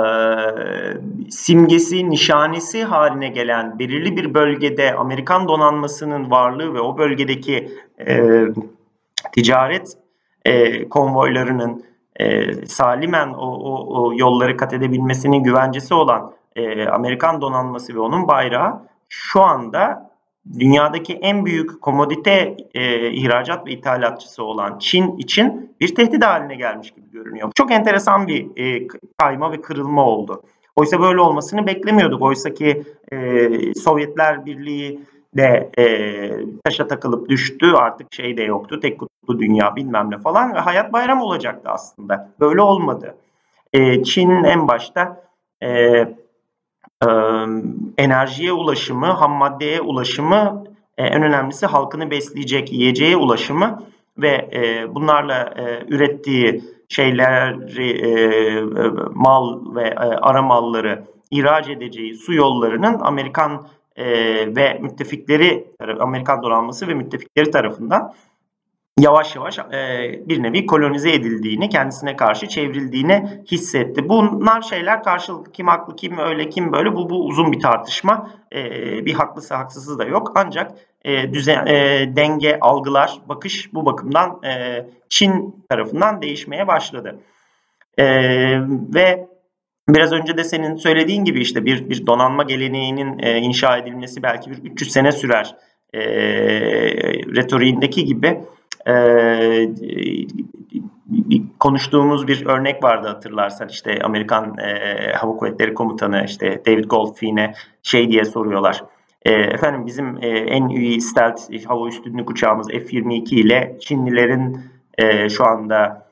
simgesi, nişanesi haline gelen belirli bir bölgede Amerikan donanmasının varlığı ve o bölgedeki e, ticaret e, konvoylarının e, salimen o, o, o yolları kat edebilmesinin güvencesi olan e, Amerikan donanması ve onun bayrağı şu anda dünyadaki en büyük komodite e, ihracat ve ithalatçısı olan Çin için bir tehdit haline gelmiş gibi görünüyor. Çok enteresan bir e, kayma ve kırılma oldu. Oysa böyle olmasını beklemiyorduk. Oysa ki e, Sovyetler Birliği de e, taşa takılıp düştü. Artık şey de yoktu. Tek kutuplu dünya bilmem ne falan. Ve hayat bayram olacaktı aslında. Böyle olmadı. E, Çin'in en başta E, Ee, enerjiye ulaşımı, ham maddeye ulaşımı, e, en önemlisi halkını besleyecek yiyeceğe ulaşımı ve e, bunlarla e, ürettiği şeyleri, e, mal ve e, ara malları ihraç edeceği su yollarının Amerikan e, ve müttefikleri, Amerikan donanması ve müttefikleri tarafından yavaş yavaş e, bir nevi kolonize edildiğini, kendisine karşı çevrildiğini hissetti. Bunlar şeyler karşılıklı, kim haklı, kim öyle, kim böyle, bu, bu uzun bir tartışma. E, bir haklısı haksızı da yok. Ancak e, düzen, e, denge, algılar, bakış bu bakımdan e, Çin tarafından değişmeye başladı. E, ve biraz önce de senin söylediğin gibi işte bir, bir donanma geleneğinin e, inşa edilmesi belki bir üç yüz sene sürer e, retoriğindeki gibi. Ee, konuştuğumuz bir örnek vardı, hatırlarsan işte Amerikan e, Hava Kuvvetleri Komutanı işte David Goldfein'e şey diye soruyorlar. E, efendim bizim e, en iyi stealth hava üstünlük uçağımız F yirmi iki ile Çinlilerin e, şu anda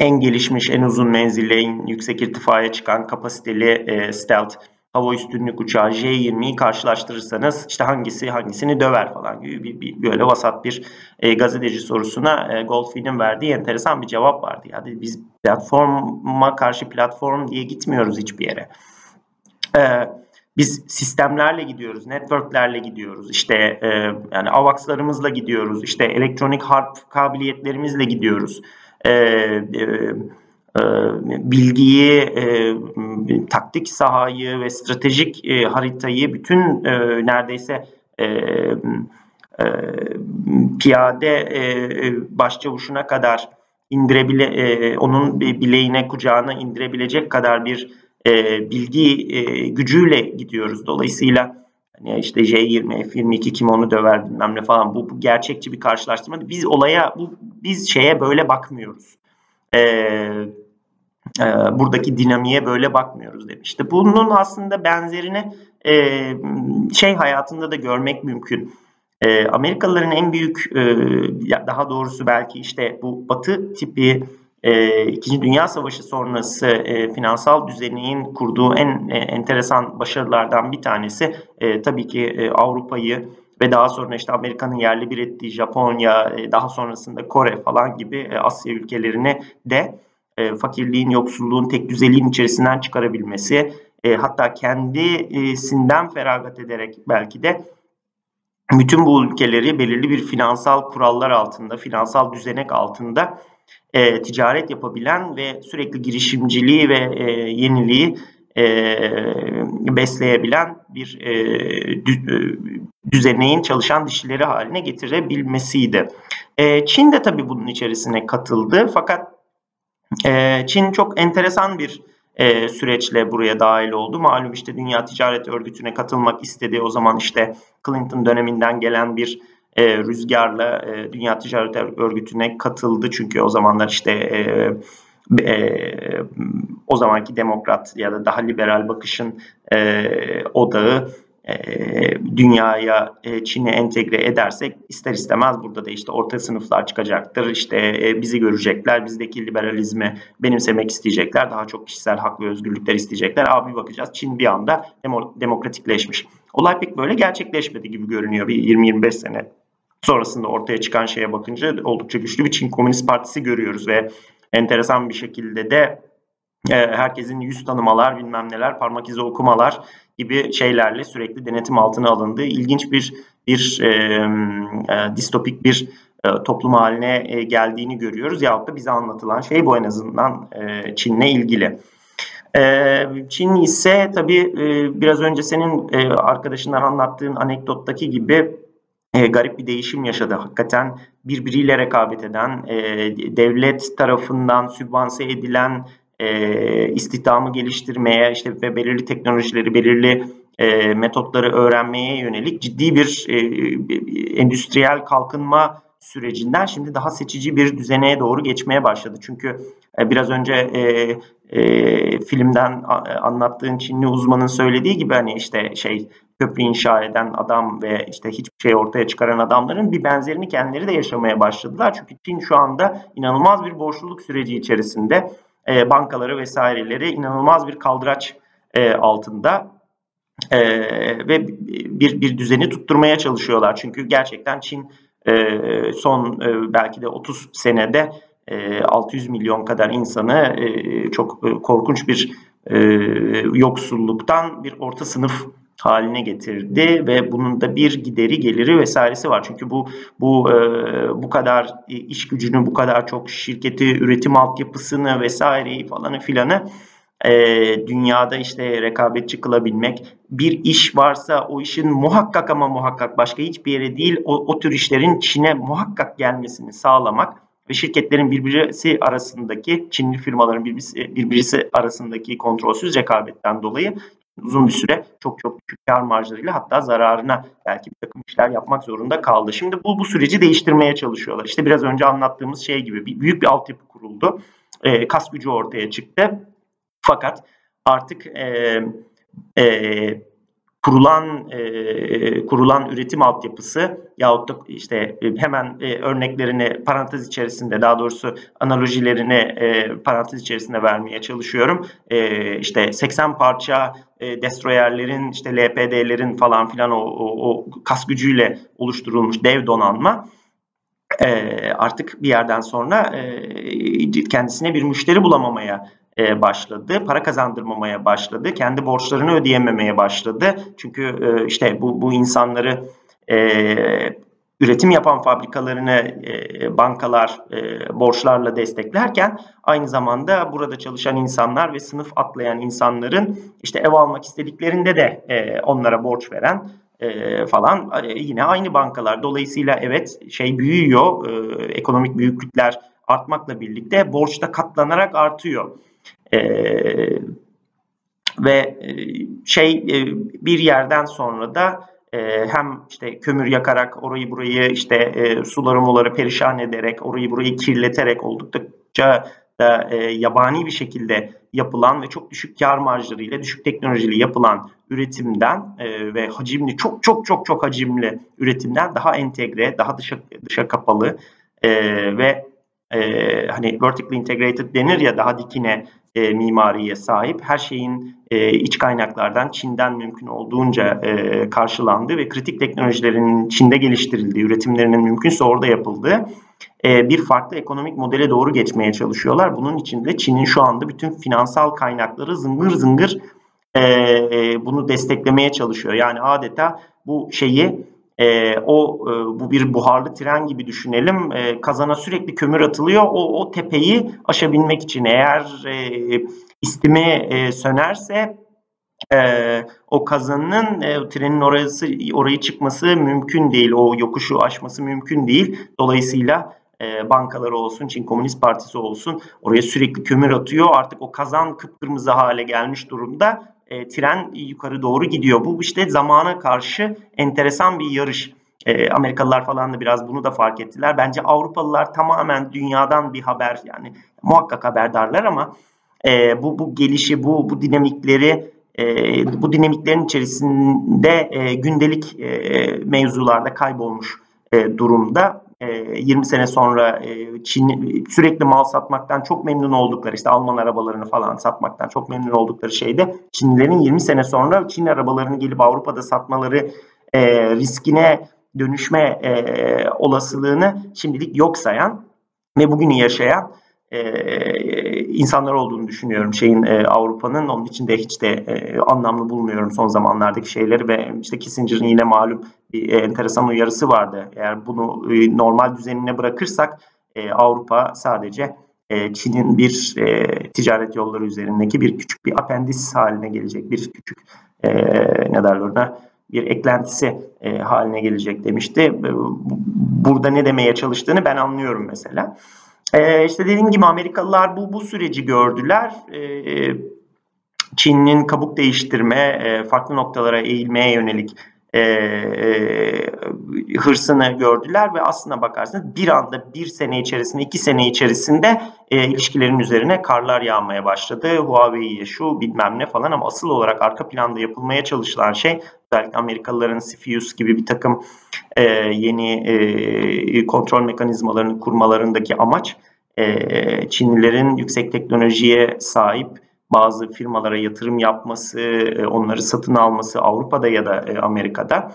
en gelişmiş, en uzun menzilli, en yüksek irtifaya çıkan kapasiteli e, stealth hava üstünlük uçağı J yirmiyi karşılaştırırsanız işte hangisi hangisini döver falan gibi böyle vasat bir e, gazeteci sorusuna e, Goldfein'in verdiği enteresan bir cevap vardı. Yani biz platforma karşı platform diye gitmiyoruz hiçbir yere. Ee, biz sistemlerle gidiyoruz, networklerle gidiyoruz, işte e, yani avakslarımızla gidiyoruz, işte elektronik harp kabiliyetlerimizle gidiyoruz. Ee, e, bilgiyi, e, taktik sahayı ve stratejik e, haritayı, bütün e, neredeyse e, e, piyade e, başçavuşuna kadar indirebile, e, onun bileğine, kucağına indirebilecek kadar bir e, bilgi e, gücüyle gidiyoruz. Dolayısıyla hani işte J yirmi, F yirmi iki kim onu döver bilmem ne falan, bu, bu gerçekçi bir karşılaştırma. Biz olaya, bu, biz şeye böyle bakmıyoruz. Ee, e, buradaki dinamiğe böyle bakmıyoruz demişti. Bunun aslında benzerini e, şey hayatında da görmek mümkün. E, Amerikalıların en büyük, e, daha doğrusu belki işte bu Batı tipi e, İkinci Dünya Savaşı sonrası e, finansal düzeneğin kurduğu en e, enteresan başarılardan bir tanesi e, tabii ki e, Avrupa'yı ve daha sonra işte Amerika'nın yerli bir ettiği Japonya, daha sonrasında Kore falan gibi Asya ülkelerini de fakirliğin, yoksulluğun, tek düzeliğin içerisinden çıkarabilmesi, hatta kendisinden feragat ederek belki de bütün bu ülkeleri belirli bir finansal kurallar altında, finansal düzenek altında ticaret yapabilen ve sürekli girişimciliği ve yeniliği E, besleyebilen bir e, dü, düzeneğin çalışan dişileri haline getirebilmesiydi. E, Çin de tabii bunun içerisine katıldı. Fakat E, Çin çok enteresan bir e, süreçle buraya dahil oldu. Malum işte Dünya Ticaret Örgütü'ne katılmak istedi. O zaman işte Clinton döneminden gelen bir e, rüzgarla e, Dünya Ticaret Örgütü'ne katıldı. Çünkü o zamanlar işte E, Ee, o zamanki demokrat ya da daha liberal bakışın e, odağı e, dünyaya e, Çin'i entegre edersek ister istemez burada da işte orta sınıflar çıkacaktır. İşte e, bizi görecekler, bizdeki liberalizmi benimsemek isteyecekler, daha çok kişisel hak ve özgürlükler isteyecekler. Abi bakacağız Çin bir anda demok- demokratikleşmiş. Olay pek böyle gerçekleşmedi gibi görünüyor bir yirmi yirmi beş sene sonrasında ortaya çıkan şeye bakınca oldukça güçlü bir Çin Komünist Partisi görüyoruz ve enteresan bir şekilde de e, herkesin yüz tanımalar, bilmem neler, parmak izi okumalar gibi şeylerle sürekli denetim altına alındığı ilginç bir bir e, e, distopik bir e, toplum haline e, geldiğini görüyoruz. Yahut da bize anlatılan şey bu en azından e, Çin'le ilgili. E, Çin ise tabii e, biraz önce senin e, arkadaşından anlattığın anekdottaki gibi E, garip bir değişim yaşadı. Hakikaten birbiriyle rekabet eden, e, devlet tarafından sübvanse edilen e, istihdamı geliştirmeye işte ve belirli teknolojileri, belirli e, metotları öğrenmeye yönelik ciddi bir e, endüstriyel kalkınma sürecinden şimdi daha seçici bir düzeneye doğru geçmeye başladı. Çünkü e, biraz önce e, e, filmden a, anlattığın Çinli uzmanın söylediği gibi hani işte şey köprü inşa eden adam ve işte hiçbir şey ortaya çıkaran adamların bir benzerini kendileri de yaşamaya başladılar. Çünkü Çin şu anda inanılmaz bir borçluluk süreci içerisinde, e, bankaları vesaireleri inanılmaz bir kaldıraç e, altında e, ve bir bir düzeni tutturmaya çalışıyorlar. Çünkü gerçekten Çin Ee, son e, belki de otuz senede e, altı yüz milyon kadar insanı e, çok e, korkunç bir e, yoksulluktan bir orta sınıf haline getirdi ve bunun da bir gideri geliri vesairesi var. Çünkü bu bu e, bu kadar iş gücünü, bu kadar çok şirketi, üretim altyapısını vesaireyi falanı filanı e, dünyada işte rekabetçi kılabilmek, bir iş varsa o işin muhakkak ama muhakkak başka hiçbir yere değil o, o tür işlerin Çin'e muhakkak gelmesini sağlamak ve şirketlerin birbirisi arasındaki, Çinli firmaların birbirisi, birbirisi arasındaki kontrolsüz rekabetten dolayı uzun bir süre çok çok küçük kar marjlarıyla hatta zararına belki bir takım işler yapmak zorunda kaldı. Şimdi bu, bu süreci değiştirmeye çalışıyorlar. İşte biraz önce anlattığımız şey gibi bir, büyük bir altyapı kuruldu. E, kas gücü ortaya çıktı. Fakat artık e, E, kurulan e, kurulan üretim altyapısı yahut da işte hemen e, örneklerini parantez içerisinde, daha doğrusu analojilerini e, parantez içerisinde vermeye çalışıyorum. E, işte seksen parça e, destroyerlerin, işte L P D'lerin falan filan o, o, o kas gücüyle oluşturulmuş dev donanma e, artık bir yerden sonra e, kendisine bir müşteri bulamamaya başladı. Para kazandırmamaya başladı. Kendi borçlarını ödeyememeye başladı. Çünkü işte bu bu insanları e, üretim yapan fabrikalarını e, bankalar e, borçlarla desteklerken aynı zamanda burada çalışan insanlar ve sınıf atlayan insanların işte ev almak istediklerinde de e, onlara borç veren e, falan e, yine aynı bankalar. Dolayısıyla evet şey büyüyor. E, ekonomik büyüklükler artmakla birlikte borç da katlanarak artıyor. Ee, ve şey bir yerden sonra da e, hem işte kömür yakarak orayı burayı işte e, suları muları perişan ederek orayı burayı kirleterek oldukça da e, yabani bir şekilde yapılan ve çok düşük kar marjlarıyla düşük teknolojiyle yapılan üretimden e, ve hacimli çok çok çok çok hacimli üretimden daha entegre, daha dışa dışa kapalı e, ve Ee, hani vertically integrated denir ya, daha dikine e, mimariye sahip her şeyin e, iç kaynaklardan Çin'den mümkün olduğunca e, karşılandığı ve kritik teknolojilerin Çin'de geliştirildiği, üretimlerinin mümkünse orada yapıldığı e, bir farklı ekonomik modele doğru geçmeye çalışıyorlar. Bunun için de Çin'in şu anda bütün finansal kaynakları zıngır zıngır e, e, bunu desteklemeye çalışıyor. Yani adeta bu şeyi E, o e, bu bir buharlı tren gibi düşünelim. E, kazana sürekli kömür atılıyor. O, o tepeyi aşabilmek için eğer e, istimi e, sönerse e, o kazanın e, trenin orası orayı çıkması mümkün değil. O yokuşu aşması mümkün değil. Dolayısıyla e, bankaları olsun, Çin Komünist Partisi olsun oraya sürekli kömür atıyor. Artık o kazan kıpkırmızı hale gelmiş durumda. E, tren yukarı doğru gidiyor. Bu işte zamana karşı enteresan bir yarış. E, Amerikalılar falan da biraz bunu da fark ettiler. Bence Avrupalılar tamamen dünyadan bir haber, yani muhakkak haberdarlar ama e, bu bu gelişi, bu bu dinamikleri, e, bu dinamiklerin içerisinde e, gündelik e, mevzularda kaybolmuş e, durumda. yirmi sene sonra Çin sürekli mal satmaktan çok memnun oldukları, işte Alman arabalarını falan satmaktan çok memnun oldukları şeyde, Çinlilerin yirmi sene sonra Çin arabalarını gelip Avrupa'da satmaları riskine dönüşme olasılığını şimdilik yok sayan ve bugünü yaşayan insanlar olduğunu düşünüyorum şeyin, Avrupa'nın. Onun için de hiç de anlamlı bulmuyorum son zamanlardaki şeyleri ve işte Kissinger'ın yine malum bir enteresan uyarısı vardı. Eğer bunu normal düzenine bırakırsak Avrupa sadece Çin'in bir ticaret yolları üzerindeki bir küçük bir apendis haline gelecek, bir küçük ne derler ona, bir eklentisi haline gelecek demişti. Burada ne demeye çalıştığını ben anlıyorum mesela. Ee, işte dediğim gibi Amerikalılar bu bu süreci gördüler. Ee, Çin'in kabuk değiştirme, e, farklı noktalara eğilmeye yönelik e, e, hırsını gördüler ve aslına bakarsanız bir anda bir sene içerisinde, iki sene içerisinde e, ilişkilerin üzerine karlar yağmaya başladı. Huawei'ye şu bilmem ne falan, ama asıl olarak arka planda yapılmaya çalışılan şey, özellikle Amerikalıların C F U S gibi bir takım e, yeni e, kontrol mekanizmalarını kurmalarındaki amaç, e, Çinlilerin yüksek teknolojiye sahip bazı firmalara yatırım yapması, e, onları satın alması Avrupa'da ya da e, Amerika'da,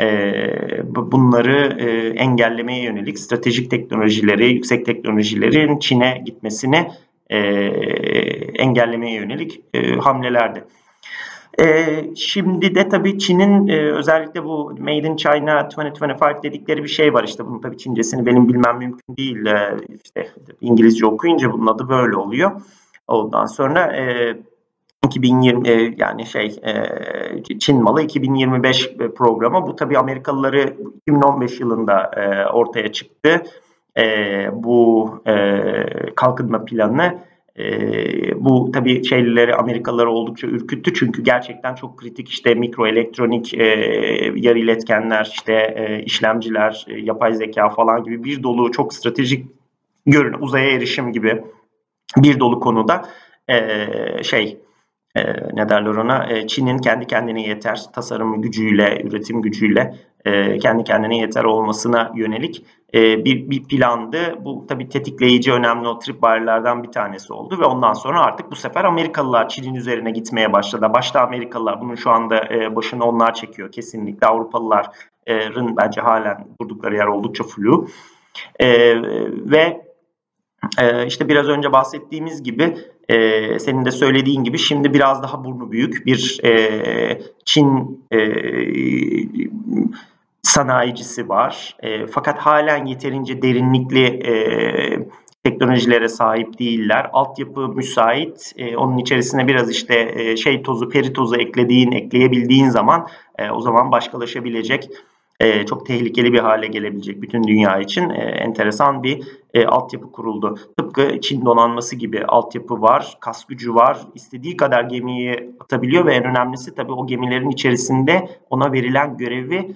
e, bunları e, engellemeye yönelik stratejik teknolojileri, yüksek teknolojilerin Çin'e gitmesini e, engellemeye yönelik e, hamlelerdi. Ee, şimdi de tabii Çin'in e, özellikle bu Made in China iki bin yirmi beş dedikleri bir şey var. İşte bunun tabii Çincesini benim bilmem mümkün değil. Ee, işte İngilizce okuyunca bunun adı böyle oluyor. Ondan sonra e, iki bin yirmi e, yani şey e, Çin malı iki bin yirmi beş programı. Bu tabii Amerikalıları iki bin on beş yılında e, ortaya çıktı. E, bu e, kalkınma planı. Ee, bu tabii şeyleri, Amerikalıları oldukça ürküttü çünkü gerçekten çok kritik, işte mikroelektronik, e, yarı iletkenler, işte e, işlemciler, e, yapay zeka falan gibi bir dolu çok stratejik görünen, uzaya erişim gibi bir dolu konuda e, şey e, ne derler ona, e, Çin'in kendi kendine yeter tasarım gücüyle, üretim gücüyle e, kendi kendine yeter olmasına yönelik Bir, bir plandı. Bu tabii tetikleyici, önemli o tripwire'lardan bir tanesi oldu ve ondan sonra artık bu sefer Amerikalılar Çin'in üzerine gitmeye başladı. Başta Amerikalılar, bunun şu anda başını onlar çekiyor kesinlikle. Avrupalıların bence halen durdukları yer oldukça flu. Ee, ve işte biraz önce bahsettiğimiz gibi, Ee, senin de söylediğin gibi şimdi biraz daha burnu büyük bir e, Çin e, sanayicisi var. E, fakat halen yeterince derinlikli e, teknolojilere sahip değiller. Altyapı müsait. E, onun içerisine biraz işte e, şey tozu, peri tozu eklediğin, ekleyebildiğin zaman e, o zaman başkalaşabilecek, e, çok tehlikeli bir hale gelebilecek bütün dünya için e, enteresan bir e, altyapı kuruldu. Tıpkı Çin donanması gibi altyapı var, kas gücü var, istediği kadar gemiyi atabiliyor ve en önemlisi tabii o gemilerin içerisinde ona verilen görevi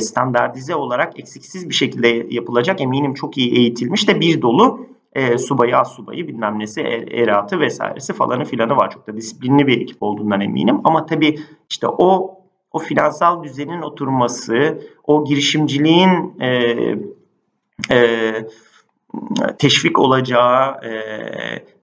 standartize olarak eksiksiz bir şekilde yapılacak. Eminim çok iyi eğitilmiş de bir dolu e, subayı, az subayı, bilmem nesi, eratı vesairesi falanı filanı var. Çok da disiplinli bir ekip olduğundan eminim. Ama tabii işte o o finansal düzenin oturması, o girişimciliğin e, e, teşvik olacağı, e,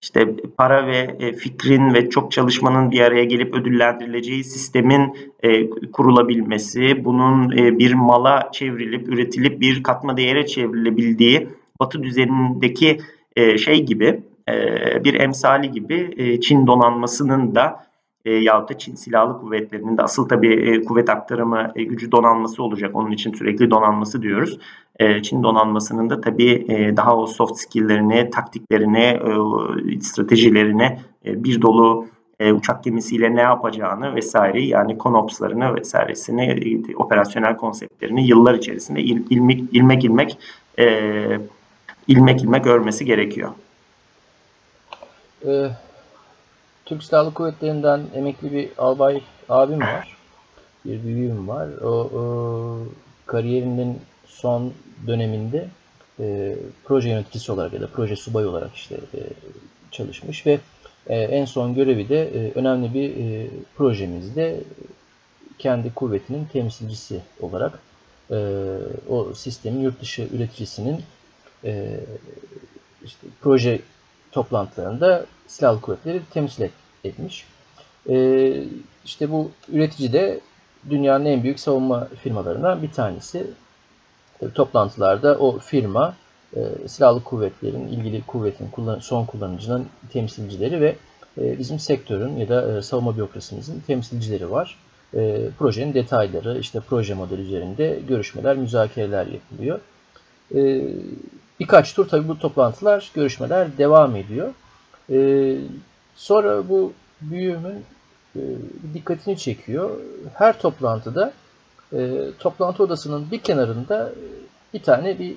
işte para ve e, fikrin ve çok çalışmanın bir araya gelip ödüllendirileceği sistemin e, kurulabilmesi, bunun e, bir mala çevrilip, üretilip bir katma değere çevrilebildiği Batı düzenindeki e, şey gibi, e, bir emsali gibi e, Çin donanmasının da e, yahut da Çin silahlı kuvvetlerinin de, asıl tabii e, kuvvet aktarımı e, gücü donanması olacak. Onun için sürekli donanması diyoruz. E, Çin donanmasının da tabii e, daha o soft skill'lerini, taktiklerini, e, stratejilerini, e, bir dolu e, uçak gemisiyle ne yapacağını vesaire, yani konopslarını vesairesini, e, operasyonel konseptlerini yıllar içerisinde il, ilmek ilmek, ilmek e, ilmek ilmek örmesi gerekiyor. Ee, Türk Silahlı Kuvvetleri'nden emekli bir albay abim var. Bir büyüğüm var. O, o kariyerinin son döneminde e, proje yöneticisi olarak ya da proje subayı olarak işte e, çalışmış ve e, en son görevi de e, önemli bir e, projemizde kendi kuvvetinin temsilcisi olarak e, o sistemin yurt dışı üreticisinin e, işte, proje toplantılarında silahlı kuvvetleri temsil etmiş. E, işte bu üretici de dünyanın en büyük savunma firmalarından bir tanesi. E, toplantılarda o firma e, silahlı kuvvetlerin, ilgili kuvvetin kullan- son kullanıcının temsilcileri ve e, bizim sektörün ya da e, savunma bürokrasimizin temsilcileri var. E, projenin detayları, işte proje modeli üzerinde görüşmeler, müzakereler yapılıyor. E, birkaç tur tabii bu toplantılar, görüşmeler devam ediyor. E, sonra bu büyüğümün e, dikkatini çekiyor. Her toplantıda e, toplantı odasının bir kenarında bir tane bir,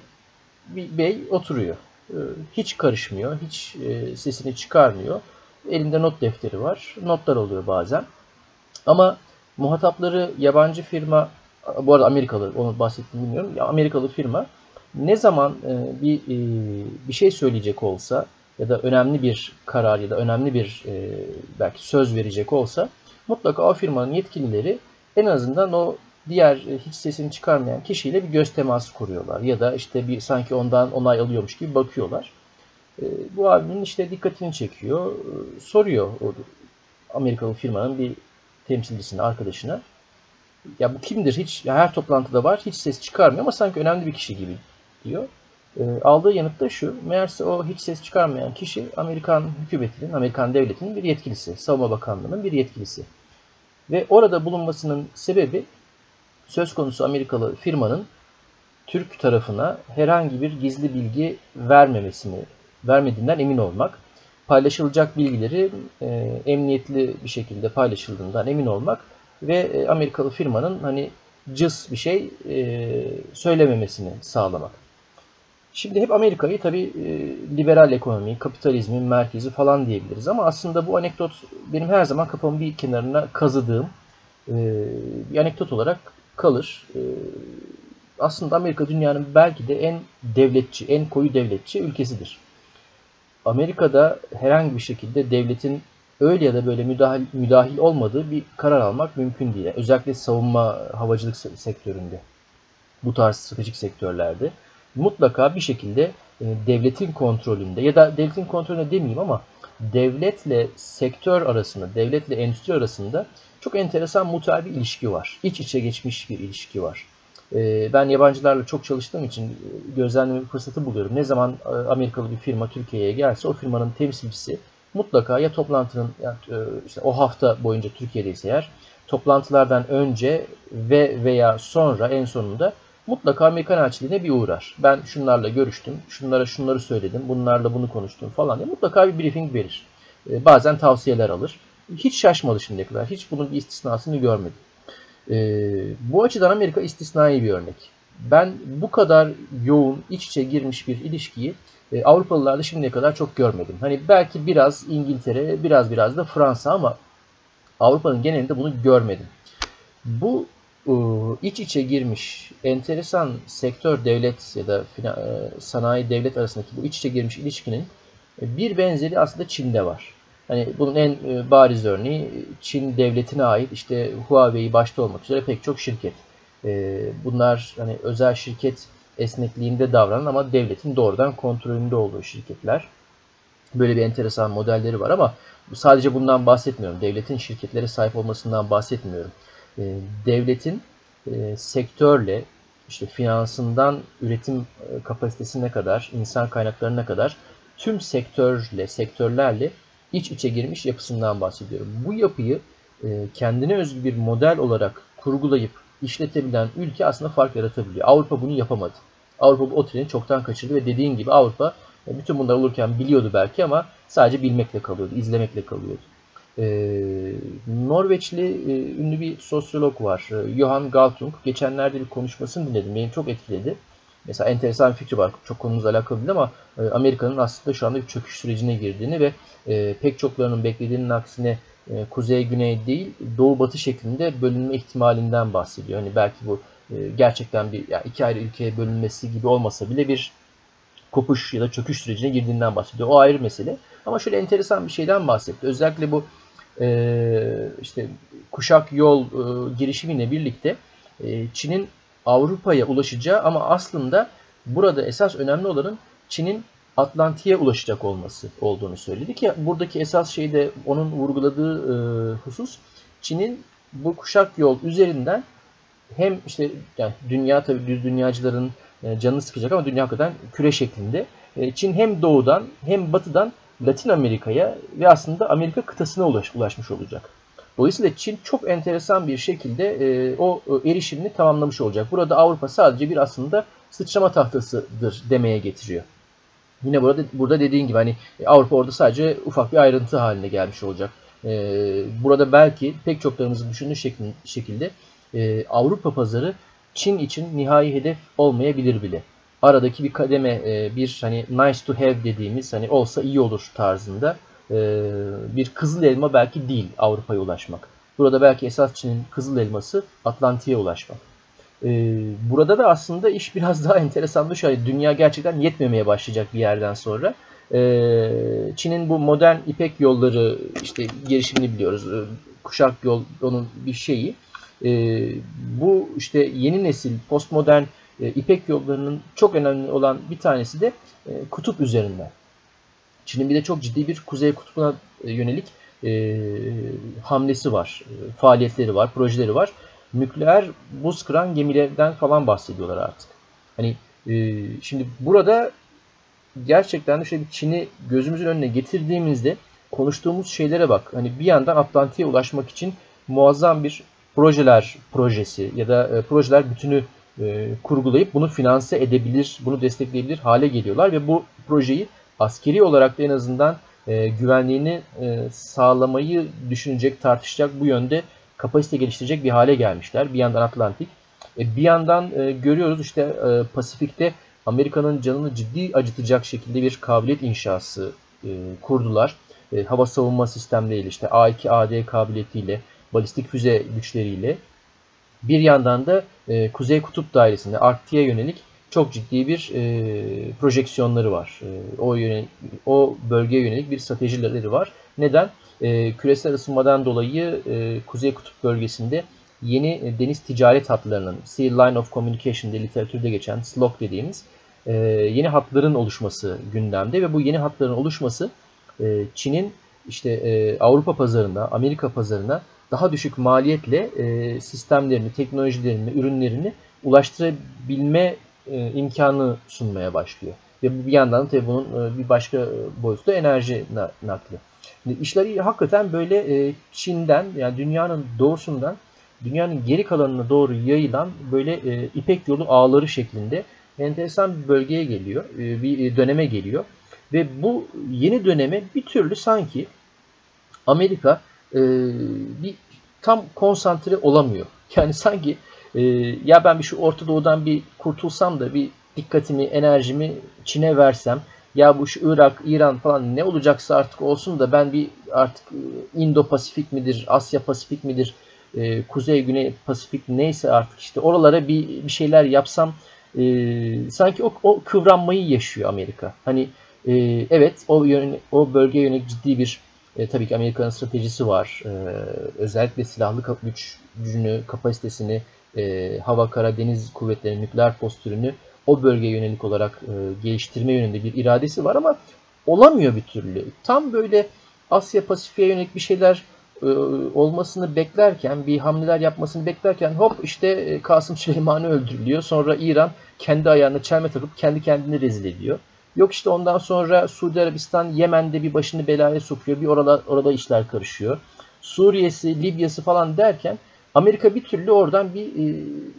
bir bey oturuyor. E, hiç karışmıyor, hiç e, sesini çıkarmıyor. Elinde not defteri var, notlar oluyor bazen. Ama muhatapları yabancı firma, bu arada Amerikalı, onu bahsettiğimi bilmiyorum. Ya Amerikalı firma ne zaman bir bir şey söyleyecek olsa ya da önemli bir karar ya da önemli bir belki söz verecek olsa mutlaka o firmanın yetkilileri en azından o diğer hiç sesini çıkarmayan kişiyle bir göz teması kuruyorlar ya da işte bir sanki ondan onay alıyormuş gibi bakıyorlar. Bu abimin işte dikkatini çekiyor, soruyor o Amerikalı firmanın bir temsilcisine, arkadaşına. Ya bu kimdir? Hiç her toplantıda var, hiç ses çıkarmıyor ama sanki önemli bir kişi gibi diyor. E, aldığı yanıt da şu. Meğerse o hiç ses çıkarmayan kişi Amerikan hükümetinin, Amerikan devletinin bir yetkilisi. Savunma Bakanlığı'nın bir yetkilisi. Ve orada bulunmasının sebebi söz konusu Amerikalı firmanın Türk tarafına herhangi bir gizli bilgi vermemesini, vermediğinden emin olmak. Paylaşılacak bilgileri e, emniyetli bir şekilde paylaşıldığından emin olmak ve e, Amerikalı firmanın hani cız bir şey e, söylememesini sağlamak. Şimdi hep Amerika'yı tabii e, liberal ekonomi, kapitalizmin merkezi falan diyebiliriz ama aslında bu anekdot benim her zaman kafamın bir kenarına kazıdığım e, bir anekdot olarak kalır. E, aslında Amerika dünyanın belki de en devletçi, en koyu devletçi ülkesidir. Amerika'da herhangi bir şekilde devletin öyle ya da böyle müdahil, müdahil olmadığı bir karar almak mümkün değil. Özellikle savunma, havacılık sektöründe, bu tarz stratejik sektörlerde mutlaka bir şekilde devletin kontrolünde ya da devletin kontrolünde demeyeyim ama devletle sektör arasında, devletle endüstri arasında çok enteresan mutual bir ilişki var. İç içe geçmiş bir ilişki var. Ben yabancılarla çok çalıştığım için gözlemleme fırsatı buluyorum. Ne zaman Amerikalı bir firma Türkiye'ye gelse o firmanın temsilcisi mutlaka ya toplantının yani işte o hafta boyunca Türkiye'deyse eğer toplantılardan önce ve veya sonra en sonunda mutlaka Amerikan elçiliğine bir uğrar. Ben şunlarla görüştüm, şunlara şunları söyledim, bunlarla bunu konuştum falan diye mutlaka bir briefing verir. Bazen tavsiyeler alır. Hiç şaşmadı şimdiye kadar. Hiç bunun bir istisnasını görmedim. Ee, bu açıdan Amerika istisnai bir örnek. Ben bu kadar yoğun, iç içe girmiş bir ilişkiyi e, Avrupalılarda şimdiye kadar çok görmedim. Hani belki biraz İngiltere, biraz biraz da Fransa ama Avrupa'nın genelinde bunu görmedim. Bu e, iç içe girmiş, enteresan sektör devlet ya da e, sanayi devlet arasındaki bu iç içe girmiş ilişkinin e, bir benzeri aslında Çin'de var. Hani bunun en bariz örneği Çin devletine ait işte Huawei başta olmak üzere pek çok şirket. Bunlar hani özel şirket esnekliğinde davranan ama devletin doğrudan kontrolünde olduğu şirketler. Böyle bir enteresan modelleri var ama sadece bundan bahsetmiyorum. Devletin şirketlere sahip olmasından bahsetmiyorum. Devletin sektörle işte finansından üretim kapasitesine kadar, insan kaynaklarına kadar tüm sektörle, sektörlerle iç içe girmiş yapısından bahsediyorum. Bu yapıyı kendine özgü bir model olarak kurgulayıp işletebilen ülke aslında fark yaratabiliyor. Avrupa bunu yapamadı. Avrupa bu treni çoktan kaçırdı ve dediğin gibi Avrupa bütün bunlar olurken biliyordu belki ama sadece bilmekle kalıyordu, izlemekle kalıyordu. Norveçli ünlü bir sosyolog var. Johan Galtung. Geçenlerde bir konuşmasını dinledim. Beni çok etkiledi. Mesela enteresan bir fikri var. Çok konumuzla alakalı değil ama Amerika'nın aslında şu anda bir çöküş sürecine girdiğini ve pek çoklarının beklediğinin aksine kuzey-güney değil, doğu-batı şeklinde bölünme ihtimalinden bahsediyor. Hani belki bu gerçekten bir yani iki ayrı ülkeye bölünmesi gibi olmasa bile bir kopuş ya da çöküş sürecine girdiğinden bahsediyor. O ayrı mesele. Ama şöyle enteresan bir şeyden bahsetti. Özellikle bu işte Kuşak Yol girişimiyle birlikte Çin'in Avrupa'ya ulaşacağı ama aslında burada esas önemli olanın Çin'in Atlantik'e ulaşacak olması olduğunu söyledi ki buradaki esas şey de onun vurguladığı husus Çin'in bu kuşak yol üzerinden hem işte yani dünya tabii düz dünyacıların canını sıkacak ama dünya hakikaten küre şeklinde Çin hem doğudan hem batıdan Latin Amerika'ya ve aslında Amerika kıtasına ulaş, ulaşmış olacak. Dolayısıyla Çin çok enteresan bir şekilde e, o erişimini tamamlamış olacak. Burada Avrupa sadece bir aslında sıçrama tahtasıdır demeye getiriyor. Yine burada burada dediğin gibi hani Avrupa orada sadece ufak bir ayrıntı haline gelmiş olacak. E, burada belki pek çoklarımızın düşündüğü şekli, şekilde e, Avrupa pazarı Çin için nihai hedef olmayabilir bile. Aradaki bir kademe, e, bir hani nice to have dediğimiz hani olsa iyi olur tarzında. Bir kızıl elma belki değil Avrupa'ya ulaşmak. Burada belki esas Çin'in kızıl elması Atlantik'e ulaşmak. Burada da aslında iş biraz daha enteresan. Şöyle, dünya gerçekten yetmemeye başlayacak bir yerden sonra. Çin'in bu modern ipek yolları işte girişimini biliyoruz. Kuşak yol onun bir şeyi. Bu işte yeni nesil postmodern ipek yollarının çok önemli olan bir tanesi de kutup üzerinden. Çin'in bir de çok ciddi bir Kuzey Kutupu'na yönelik e, hamlesi var, e, faaliyetleri var, projeleri var. Nükleer buz kıran gemilerden falan bahsediyorlar artık. Hani e, şimdi burada gerçekten de şöyle bir Çin'i gözümüzün önüne getirdiğimizde konuştuğumuz şeylere bak. Hani bir yandan Atlantik'e ulaşmak için muazzam bir projeler projesi ya da e, projeler bütünü e, kurgulayıp bunu finanse edebilir, bunu destekleyebilir hale geliyorlar ve bu projeyi askeri olarak da en azından e, güvenliğini e, sağlamayı düşünecek, tartışacak bu yönde kapasite geliştirecek bir hale gelmişler. Bir yandan Atlantik, e, bir yandan e, görüyoruz işte e, Pasifik'te Amerika'nın canını ciddi acıtacak şekilde bir kabiliyet inşası e, kurdular. E, hava savunma sistemleriyle, işte A iki A D kabiliyetiyle, balistik füze güçleriyle. Bir yandan da e, Kuzey Kutup Dairesi'nde Arktik'e yönelik çok ciddi bir e, projeksiyonları var. E, o, yönelik, o bölgeye yönelik bir stratejileri var. Neden? E, küresel ısınmadan dolayı e, Kuzey Kutup bölgesinde yeni e, deniz ticaret hatlarının, Sea Line of Communication diye literatürde geçen S L O C dediğimiz e, yeni hatların oluşması gündemde ve bu yeni hatların oluşması e, Çin'in işte e, Avrupa pazarına, Amerika pazarına daha düşük maliyetle e, sistemlerini, teknolojilerini, ürünlerini ulaştırabilme imkanı sunmaya başlıyor. Ve bir yandan tabii bunun bir başka boyutu da enerji nakli. İşleri hakikaten böyle Çin'den, yani dünyanın doğusundan dünyanın geri kalanına doğru yayılan böyle İpek yolu ağları şeklinde enteresan bir bölgeye geliyor. Bir döneme geliyor. Ve bu yeni döneme bir türlü sanki Amerika bir tam konsantre olamıyor. Yani sanki ya ben bir şu Orta Doğu'dan bir kurtulsam da bir dikkatimi, enerjimi Çin'e versem, ya bu şu Irak, İran falan ne olacaksa artık olsun da ben bir artık Indo-Pasifik midir, Asya-Pasifik midir, Kuzey-Güney Pasifik neyse artık işte oralara bir, bir şeyler yapsam e, sanki o, o kıvranmayı yaşıyor Amerika. Hani e, evet o, yön, o bölgeye yönelik ciddi bir E, tabii ki Amerika'nın stratejisi var. E, özellikle silahlı güç, gücünü, kapasitesini, e, hava, kara, deniz kuvvetlerinin nükleer postürünü o bölgeye yönelik olarak e, geliştirme yönünde bir iradesi var ama olamıyor bir türlü. Tam böyle Asya Pasifik'e yönelik bir şeyler e, olmasını beklerken, bir hamleler yapmasını beklerken hop işte Kasım Süleyman'ı öldürülüyor. Sonra İran kendi ayağına çelme takıp kendi kendini rezil ediyor. Yok işte ondan sonra Suudi Arabistan Yemen'de bir başını belaya sokuyor. Bir orada, orada işler karışıyor. Suriye'si, Libya'sı falan derken Amerika bir türlü oradan bir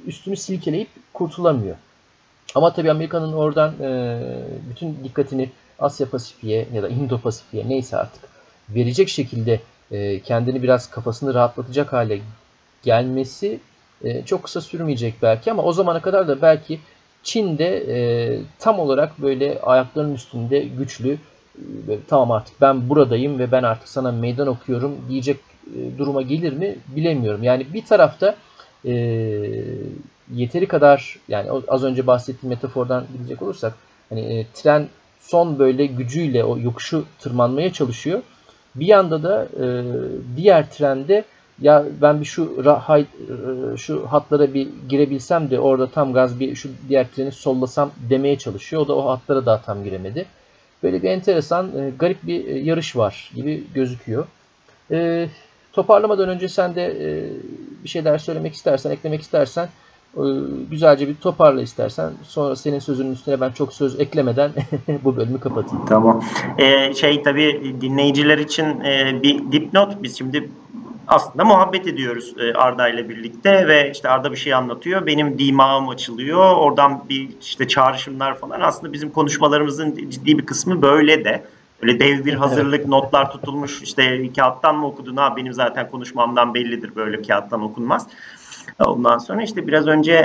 üstünü silkeleyip kurtulamıyor. Ama tabii Amerika'nın oradan bütün dikkatini Asya Pasifik'e ya da Indo Pasifik'e neyse artık verecek şekilde kendini biraz kafasını rahatlatacak hale gelmesi çok kısa sürmeyecek belki ama o zamana kadar da belki Çin de e, tam olarak böyle ayaklarının üstünde güçlü, e, tamam artık ben buradayım ve ben artık sana meydan okuyorum diyecek e, duruma gelir mi bilemiyorum. Yani bir tarafta e, yeteri kadar, yani az önce bahsettiğim metafordan gidecek olursak, hani e, tren son böyle gücüyle o yokuşu tırmanmaya çalışıyor. Bir yanda da e, diğer trende ya ben bir şu rahay, şu hatlara bir girebilsem de orada tam gaz bir şu diğer treni sollasam demeye çalışıyor. O da o hatlara daha tam giremedi. Böyle bir enteresan, garip bir yarış var gibi gözüküyor. E, toparlamadan önce sen de e, bir şeyler söylemek istersen, eklemek istersen e, güzelce bir toparla istersen. Sonra senin sözünün üstüne ben çok söz eklemeden bu bölümü kapatayım. Tamam. Ee, şey tabii dinleyiciler için e, bir dipnot. Biz şimdi aslında muhabbet ediyoruz Arda ile birlikte ve işte Arda bir şey anlatıyor. Benim dimağım açılıyor. Oradan bir işte çağrışımlar falan. Aslında bizim konuşmalarımızın ciddi bir kısmı böyle de. Böyle dev bir hazırlık, notlar tutulmuş. İşte kağıttan mı okudun? Ha, benim zaten konuşmamdan bellidir, böyle kağıttan okunmaz. Ondan sonra işte biraz önce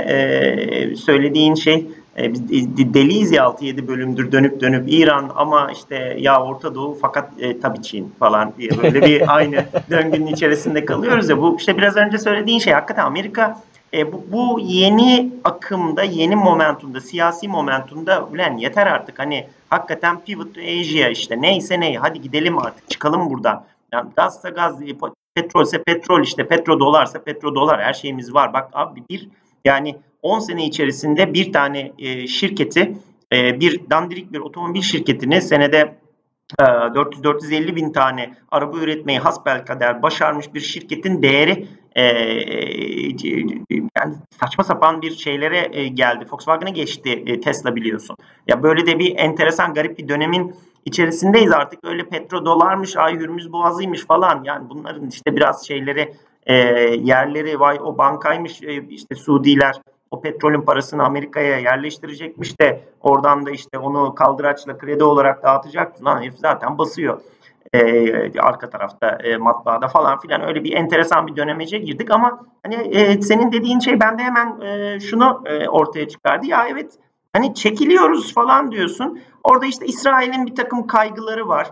söylediğin şey, biz deliyiz ya, altı yedi bölümdür dönüp dönüp İran ama işte ya Orta Doğu fakat e, tabii Çin falan diye böyle bir aynı döngünün içerisinde kalıyoruz ya. Bu işte biraz önce söylediğin şey hakikaten Amerika e, bu, bu yeni akımda, yeni momentumda, siyasi momentumda ulan yeter artık, hani hakikaten pivot to Asia işte neyse ney, hadi gidelim artık, çıkalım buradan. Yani gazsa gaz, petrolse petrol, işte petrodolarsa petrodolar, her şeyimiz var. Bak abi bir yani on sene içerisinde bir tane e, şirketi, e, bir dandirik bir otomobil şirketini senede e, dört yüz dört yüz elli bin tane araba üretmeyi hasbelkader başarmış bir şirketin değeri e, yani saçma sapan bir şeylere e, geldi. Volkswagen'a geçti e, Tesla, biliyorsun. Ya böyle de bir enteresan, garip bir dönemin içerisindeyiz artık. Öyle petrodolarmış, ay Hürmüz Boğazı'ymış falan, yani bunların işte biraz şeyleri e, yerleri, vay o bankaymış e, işte Suudiler o petrolün parasını Amerika'ya yerleştirecekmiş de oradan da işte onu kaldıraçla kredi olarak dağıtacaktı. Lan herif zaten basıyor ee, arka tarafta e, matbaada falan filan, öyle bir enteresan bir dönemece girdik ama hani e, senin dediğin şey bende hemen e, şunu e, ortaya çıkardı. Ya evet, hani çekiliyoruz falan diyorsun. Orada işte İsrail'in bir takım kaygıları var.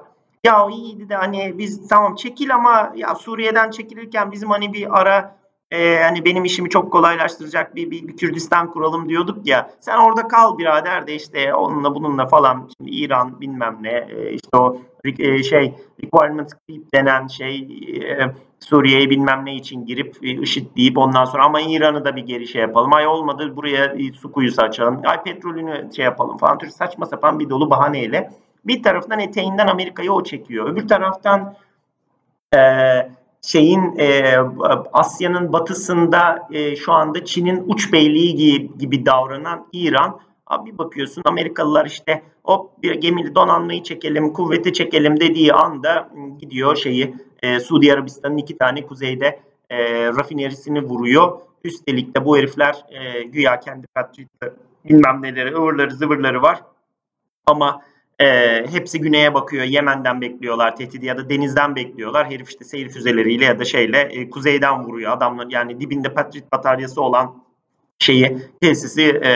Ya iyiydi de hani biz tamam çekil ama ya Suriye'den çekilirken bizim hani bir ara Ee, hani benim işimi çok kolaylaştıracak bir, bir, bir Kürdistan kuralım diyorduk ya. Sen orada kal birader de işte onunla bununla falan. Şimdi İran bilmem ne işte o şey requirement creep denen şey, Suriye'ye bilmem ne için girip IŞİD deyip ondan sonra ama İran'ı da bir geri şey yapalım. Ay olmadı buraya su kuyusu açalım. Ay petrolünü şey yapalım falan. Türk saçma sapan bir dolu bahaneyle. Bir taraftan eteğinden Amerika'yı o çekiyor. Öbür taraftan eee şeyin e, Asya'nın batısında e, şu anda Çin'in uç beyliği gibi, gibi davranan İran, abi bakıyorsun Amerikalılar işte hop bir gemili donanmayı çekelim, kuvveti çekelim dediği anda gidiyor şeyi e, Suudi Arabistan'ın iki tane kuzeyde e, rafinerisini vuruyor. Üstelik de bu herifler e, güya kendi patrikleri bilmem neleri, ıvırları zıvırları var ama Ee, hepsi güneye bakıyor. Yemen'den bekliyorlar tehdidi ya da denizden bekliyorlar. Herif işte seyir füzeleriyle ya da şeyle e, kuzeyden vuruyor adamlar. Yani dibinde Patriot bataryası olan şeyi, tesisi e,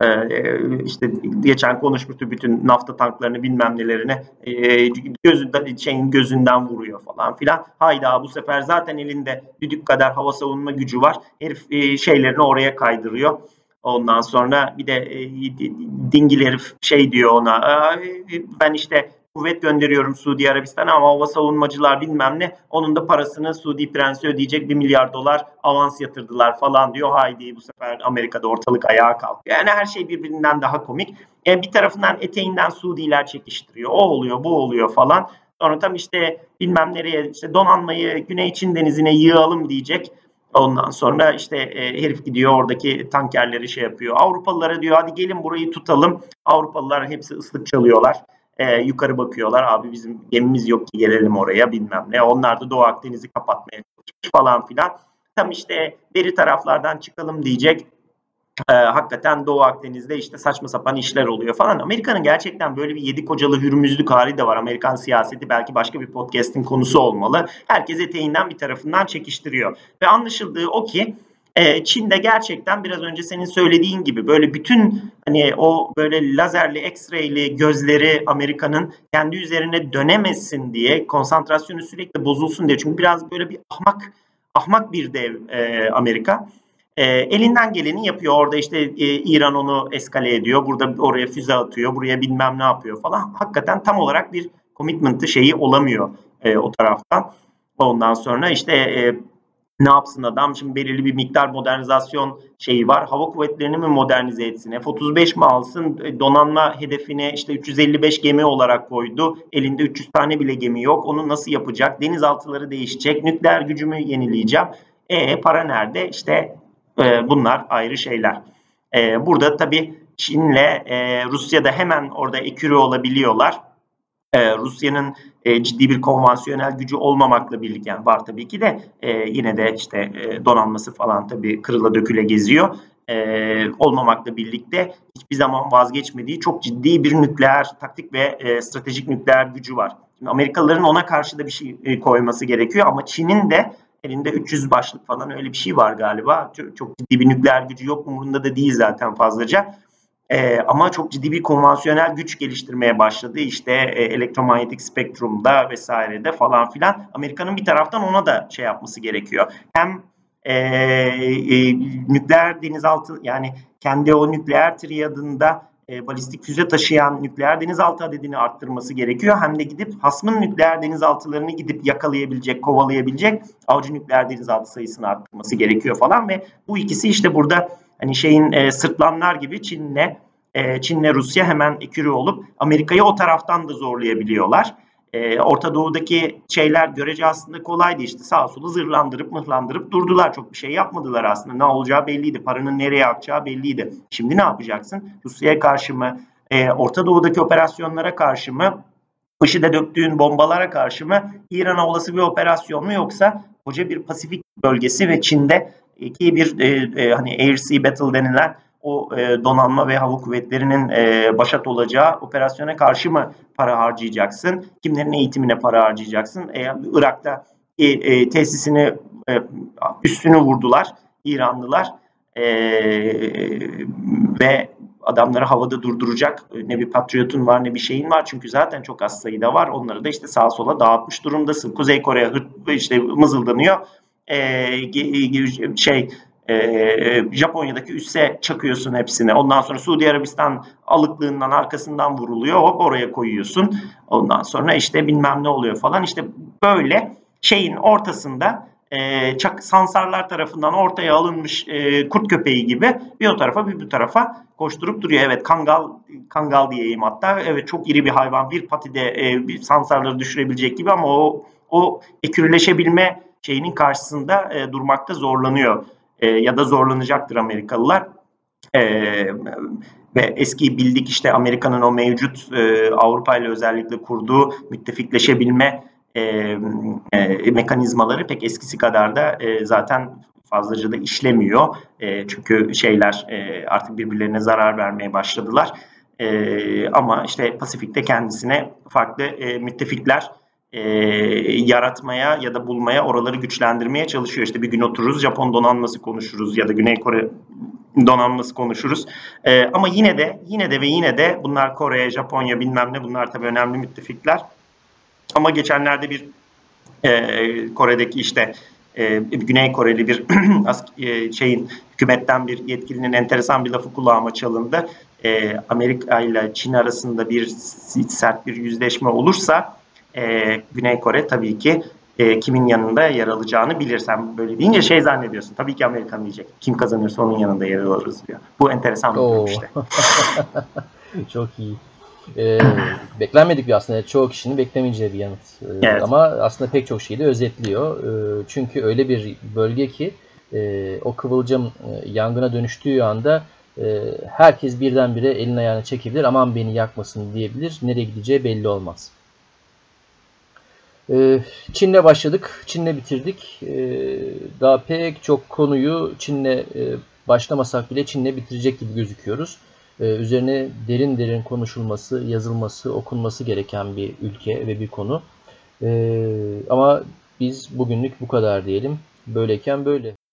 e, işte geçen konuşmuştu, bütün nafta tanklarını bilmem nelerini e, gözünden, şeyin gözünden vuruyor falan filan. Hayda, bu sefer zaten elinde düdük kadar hava savunma gücü var. Herif e, şeylerini oraya kaydırıyor. Ondan sonra bir de e, dingil herif şey diyor ona, ben işte kuvvet gönderiyorum Suudi Arabistan'a ama hava savunmacılar bilmem ne, onun da parasını Suudi prensi ödeyecek, bir milyar dolar avans yatırdılar falan diyor. Haydi bu sefer Amerika'da ortalık ayağa kalkıyor. Yani her şey birbirinden daha komik. Yani bir tarafından eteğinden Suudiler çekiştiriyor, o oluyor bu oluyor falan. Sonra tam işte bilmem nereye işte donanmayı Güney Çin Denizi'ne yığalım diyecek. Ondan sonra işte e, herif gidiyor oradaki tankerleri şey yapıyor. Avrupalılara diyor hadi gelin burayı tutalım. Avrupalılar hepsi ıslık çalıyorlar. E, yukarı bakıyorlar, abi bizim gemimiz yok ki gelelim oraya bilmem ne. Onlar da Doğu Akdeniz'i kapatmaya çalışmış falan filan. Tam işte beri taraflardan çıkalım diyecek. E, hakikaten Doğu Akdeniz'de işte saçma sapan işler oluyor falan. Amerika'nın gerçekten böyle bir yedi kocalı hürmüzlük hali de var. Amerikan siyaseti belki başka bir podcast'in konusu olmalı. Herkes eteğinden bir tarafından çekiştiriyor. Ve anlaşıldığı o ki e, Çin'de gerçekten biraz önce senin söylediğin gibi böyle bütün hani o böyle lazerli, X-ray'li gözleri Amerika'nın kendi üzerine dönemesin diye, konsantrasyonu sürekli bozulsun diye. Çünkü biraz böyle bir ahmak ahmak bir dev e, Amerika. E, elinden geleni yapıyor. Orada işte e, İran onu eskale ediyor. Burada oraya füze atıyor. Buraya bilmem ne yapıyor falan. Hakikaten tam olarak bir commitment'ı şeyi olamıyor e, o taraftan. Ondan sonra işte e, ne yapsın adam? Şimdi belirli bir miktar modernizasyon şeyi var. Hava kuvvetlerini mi modernize etsin? F otuz beş mi alsın? Donanma hedefine işte üç yüz elli beş gemi olarak koydu. Elinde üç yüz tane bile gemi yok. Onu nasıl yapacak? Denizaltıları değişecek. Nükleer gücümü yenileyeceğim. E para nerede? İşte e, bunlar ayrı şeyler. E, burada tabii Çin'le e, Rusya'da hemen orada ekürü olabiliyorlar. Ee, Rusya'nın e, ciddi bir konvansiyonel gücü olmamakla birlikte, yani var tabii ki de e, yine de işte e, donanması falan tabii kırıla döküle geziyor. E, olmamakla birlikte hiçbir zaman vazgeçmediği çok ciddi bir nükleer taktik ve e, stratejik nükleer gücü var. Şimdi Amerikalıların ona karşı da bir şey e, koyması gerekiyor ama Çin'in de elinde üç yüz başlık falan öyle bir şey var galiba. Çok, çok ciddi bir nükleer gücü yok, umurunda da değil zaten fazlaca. Ee, ama çok ciddi bir konvansiyonel güç geliştirmeye başladı. İşte e, elektromanyetik spektrumda vesairede falan filan. Amerika'nın bir taraftan ona da şey yapması gerekiyor. Hem e, e, nükleer denizaltı, yani kendi o nükleer triyadında e, balistik füze taşıyan nükleer denizaltı adedini arttırması gerekiyor. Hem de gidip hasmın nükleer denizaltılarını gidip yakalayabilecek, kovalayabilecek avcı nükleer denizaltı sayısını arttırması gerekiyor falan ve bu ikisi işte burada hani şeyin e, sırtlanlar gibi Çin'le e, Çin'le Rusya hemen ekürü olup Amerika'yı o taraftan da zorlayabiliyorlar. E, Orta Doğu'daki şeyler görece aslında kolaydı, işte sağa sola zırlandırıp mıhlandırıp durdular. Çok bir şey yapmadılar aslında. Ne olacağı belliydi. Paranın nereye akacağı belliydi. Şimdi ne yapacaksın? Rusya'ya karşı mı? E, Orta Doğu'daki operasyonlara karşı mı? IŞİD'e döktüğün bombalara karşı mı? İran'a olası bir operasyon mu? Yoksa koca bir Pasifik bölgesi ve Çin'de İki bir e, e, hani Air-Sea Battle denilen o e, donanma ve hava kuvvetlerinin e, başat olacağı operasyona karşı mı para harcayacaksın? Kimlerin eğitimine para harcayacaksın? E, Irak'ta e, e, tesisini e, üstünü vurdular İranlılar e, ve adamları havada durduracak ne bir Patriot'un var ne bir şeyin var. Çünkü zaten çok az sayıda var. Onları da işte sağa sola dağıtmış durumdasın. Kuzey Kore'ye işte mızıldanıyor. Ee, şey e, Japonya'daki üsse çakıyorsun hepsini. Ondan sonra Suudi Arabistan alıklığından arkasından vuruluyor. Hop oraya koyuyorsun. Ondan sonra işte bilmem ne oluyor falan. İşte böyle şeyin ortasında e, çak, sansarlar tarafından ortaya alınmış e, kurt köpeği gibi bir o tarafa bir bu tarafa koşturup duruyor. Evet, kangal kangal diyeyim hatta. Evet, çok iri bir hayvan. Bir patide e, bir sansarları düşürebilecek gibi ama o o ekürleşebilme şeyinin karşısında e, durmakta zorlanıyor e, ya da zorlanacaktır Amerikalılar. E, ve eski bildik işte Amerika'nın o mevcut e, Avrupa ile özellikle kurduğu müttefikleşebilme e, e, mekanizmaları pek eskisi kadar da e, zaten fazlaca da işlemiyor. E, çünkü şeyler e, artık birbirlerine zarar vermeye başladılar. E, ama işte Pasifik'te kendisine farklı e, müttefikler E, yaratmaya ya da bulmaya, oraları güçlendirmeye çalışıyor. İşte bir gün otururuz, Japon donanması konuşuruz ya da Güney Kore donanması konuşuruz. E, ama yine de yine de ve yine de bunlar Kore, Japonya bilmem ne, bunlar tabii önemli müttefikler. Ama geçenlerde bir e, Kore'deki işte e, Güney Koreli bir e, şeyin hükümetten bir yetkilinin enteresan bir lafı kulağıma çalındı. E, Amerika ile Çin arasında bir sert bir yüzleşme olursa Ee, Güney Kore tabii ki e, kimin yanında yer alacağını bilirsen böyle deyince şey zannediyorsun. Tabii ki Amerikan diyecek. Kim kazanırsa onun yanında yer alırız diyor. Bu enteresan bir durum işte. Çok iyi. Ee, beklenmedik bir aslında. Çoğu kişinin beklemeyeceği bir yanıt. Ee, evet. Ama aslında pek çok şeyi de özetliyor. Ee, çünkü öyle bir bölge ki e, o kıvılcım e, yangına dönüştüğü anda e, herkes birdenbire elini ayağını çekebilir. Aman beni yakmasın diyebilir. Nereye gideceği belli olmaz. Çin'le başladık, Çin'le bitirdik. Daha pek çok konuyu Çin'le başlamasak bile Çin'le bitirecek gibi gözüküyoruz. Üzerine derin derin konuşulması, yazılması, okunması gereken bir ülke ve bir konu. Ama biz bugünlük bu kadar diyelim. Böyleyken böyle.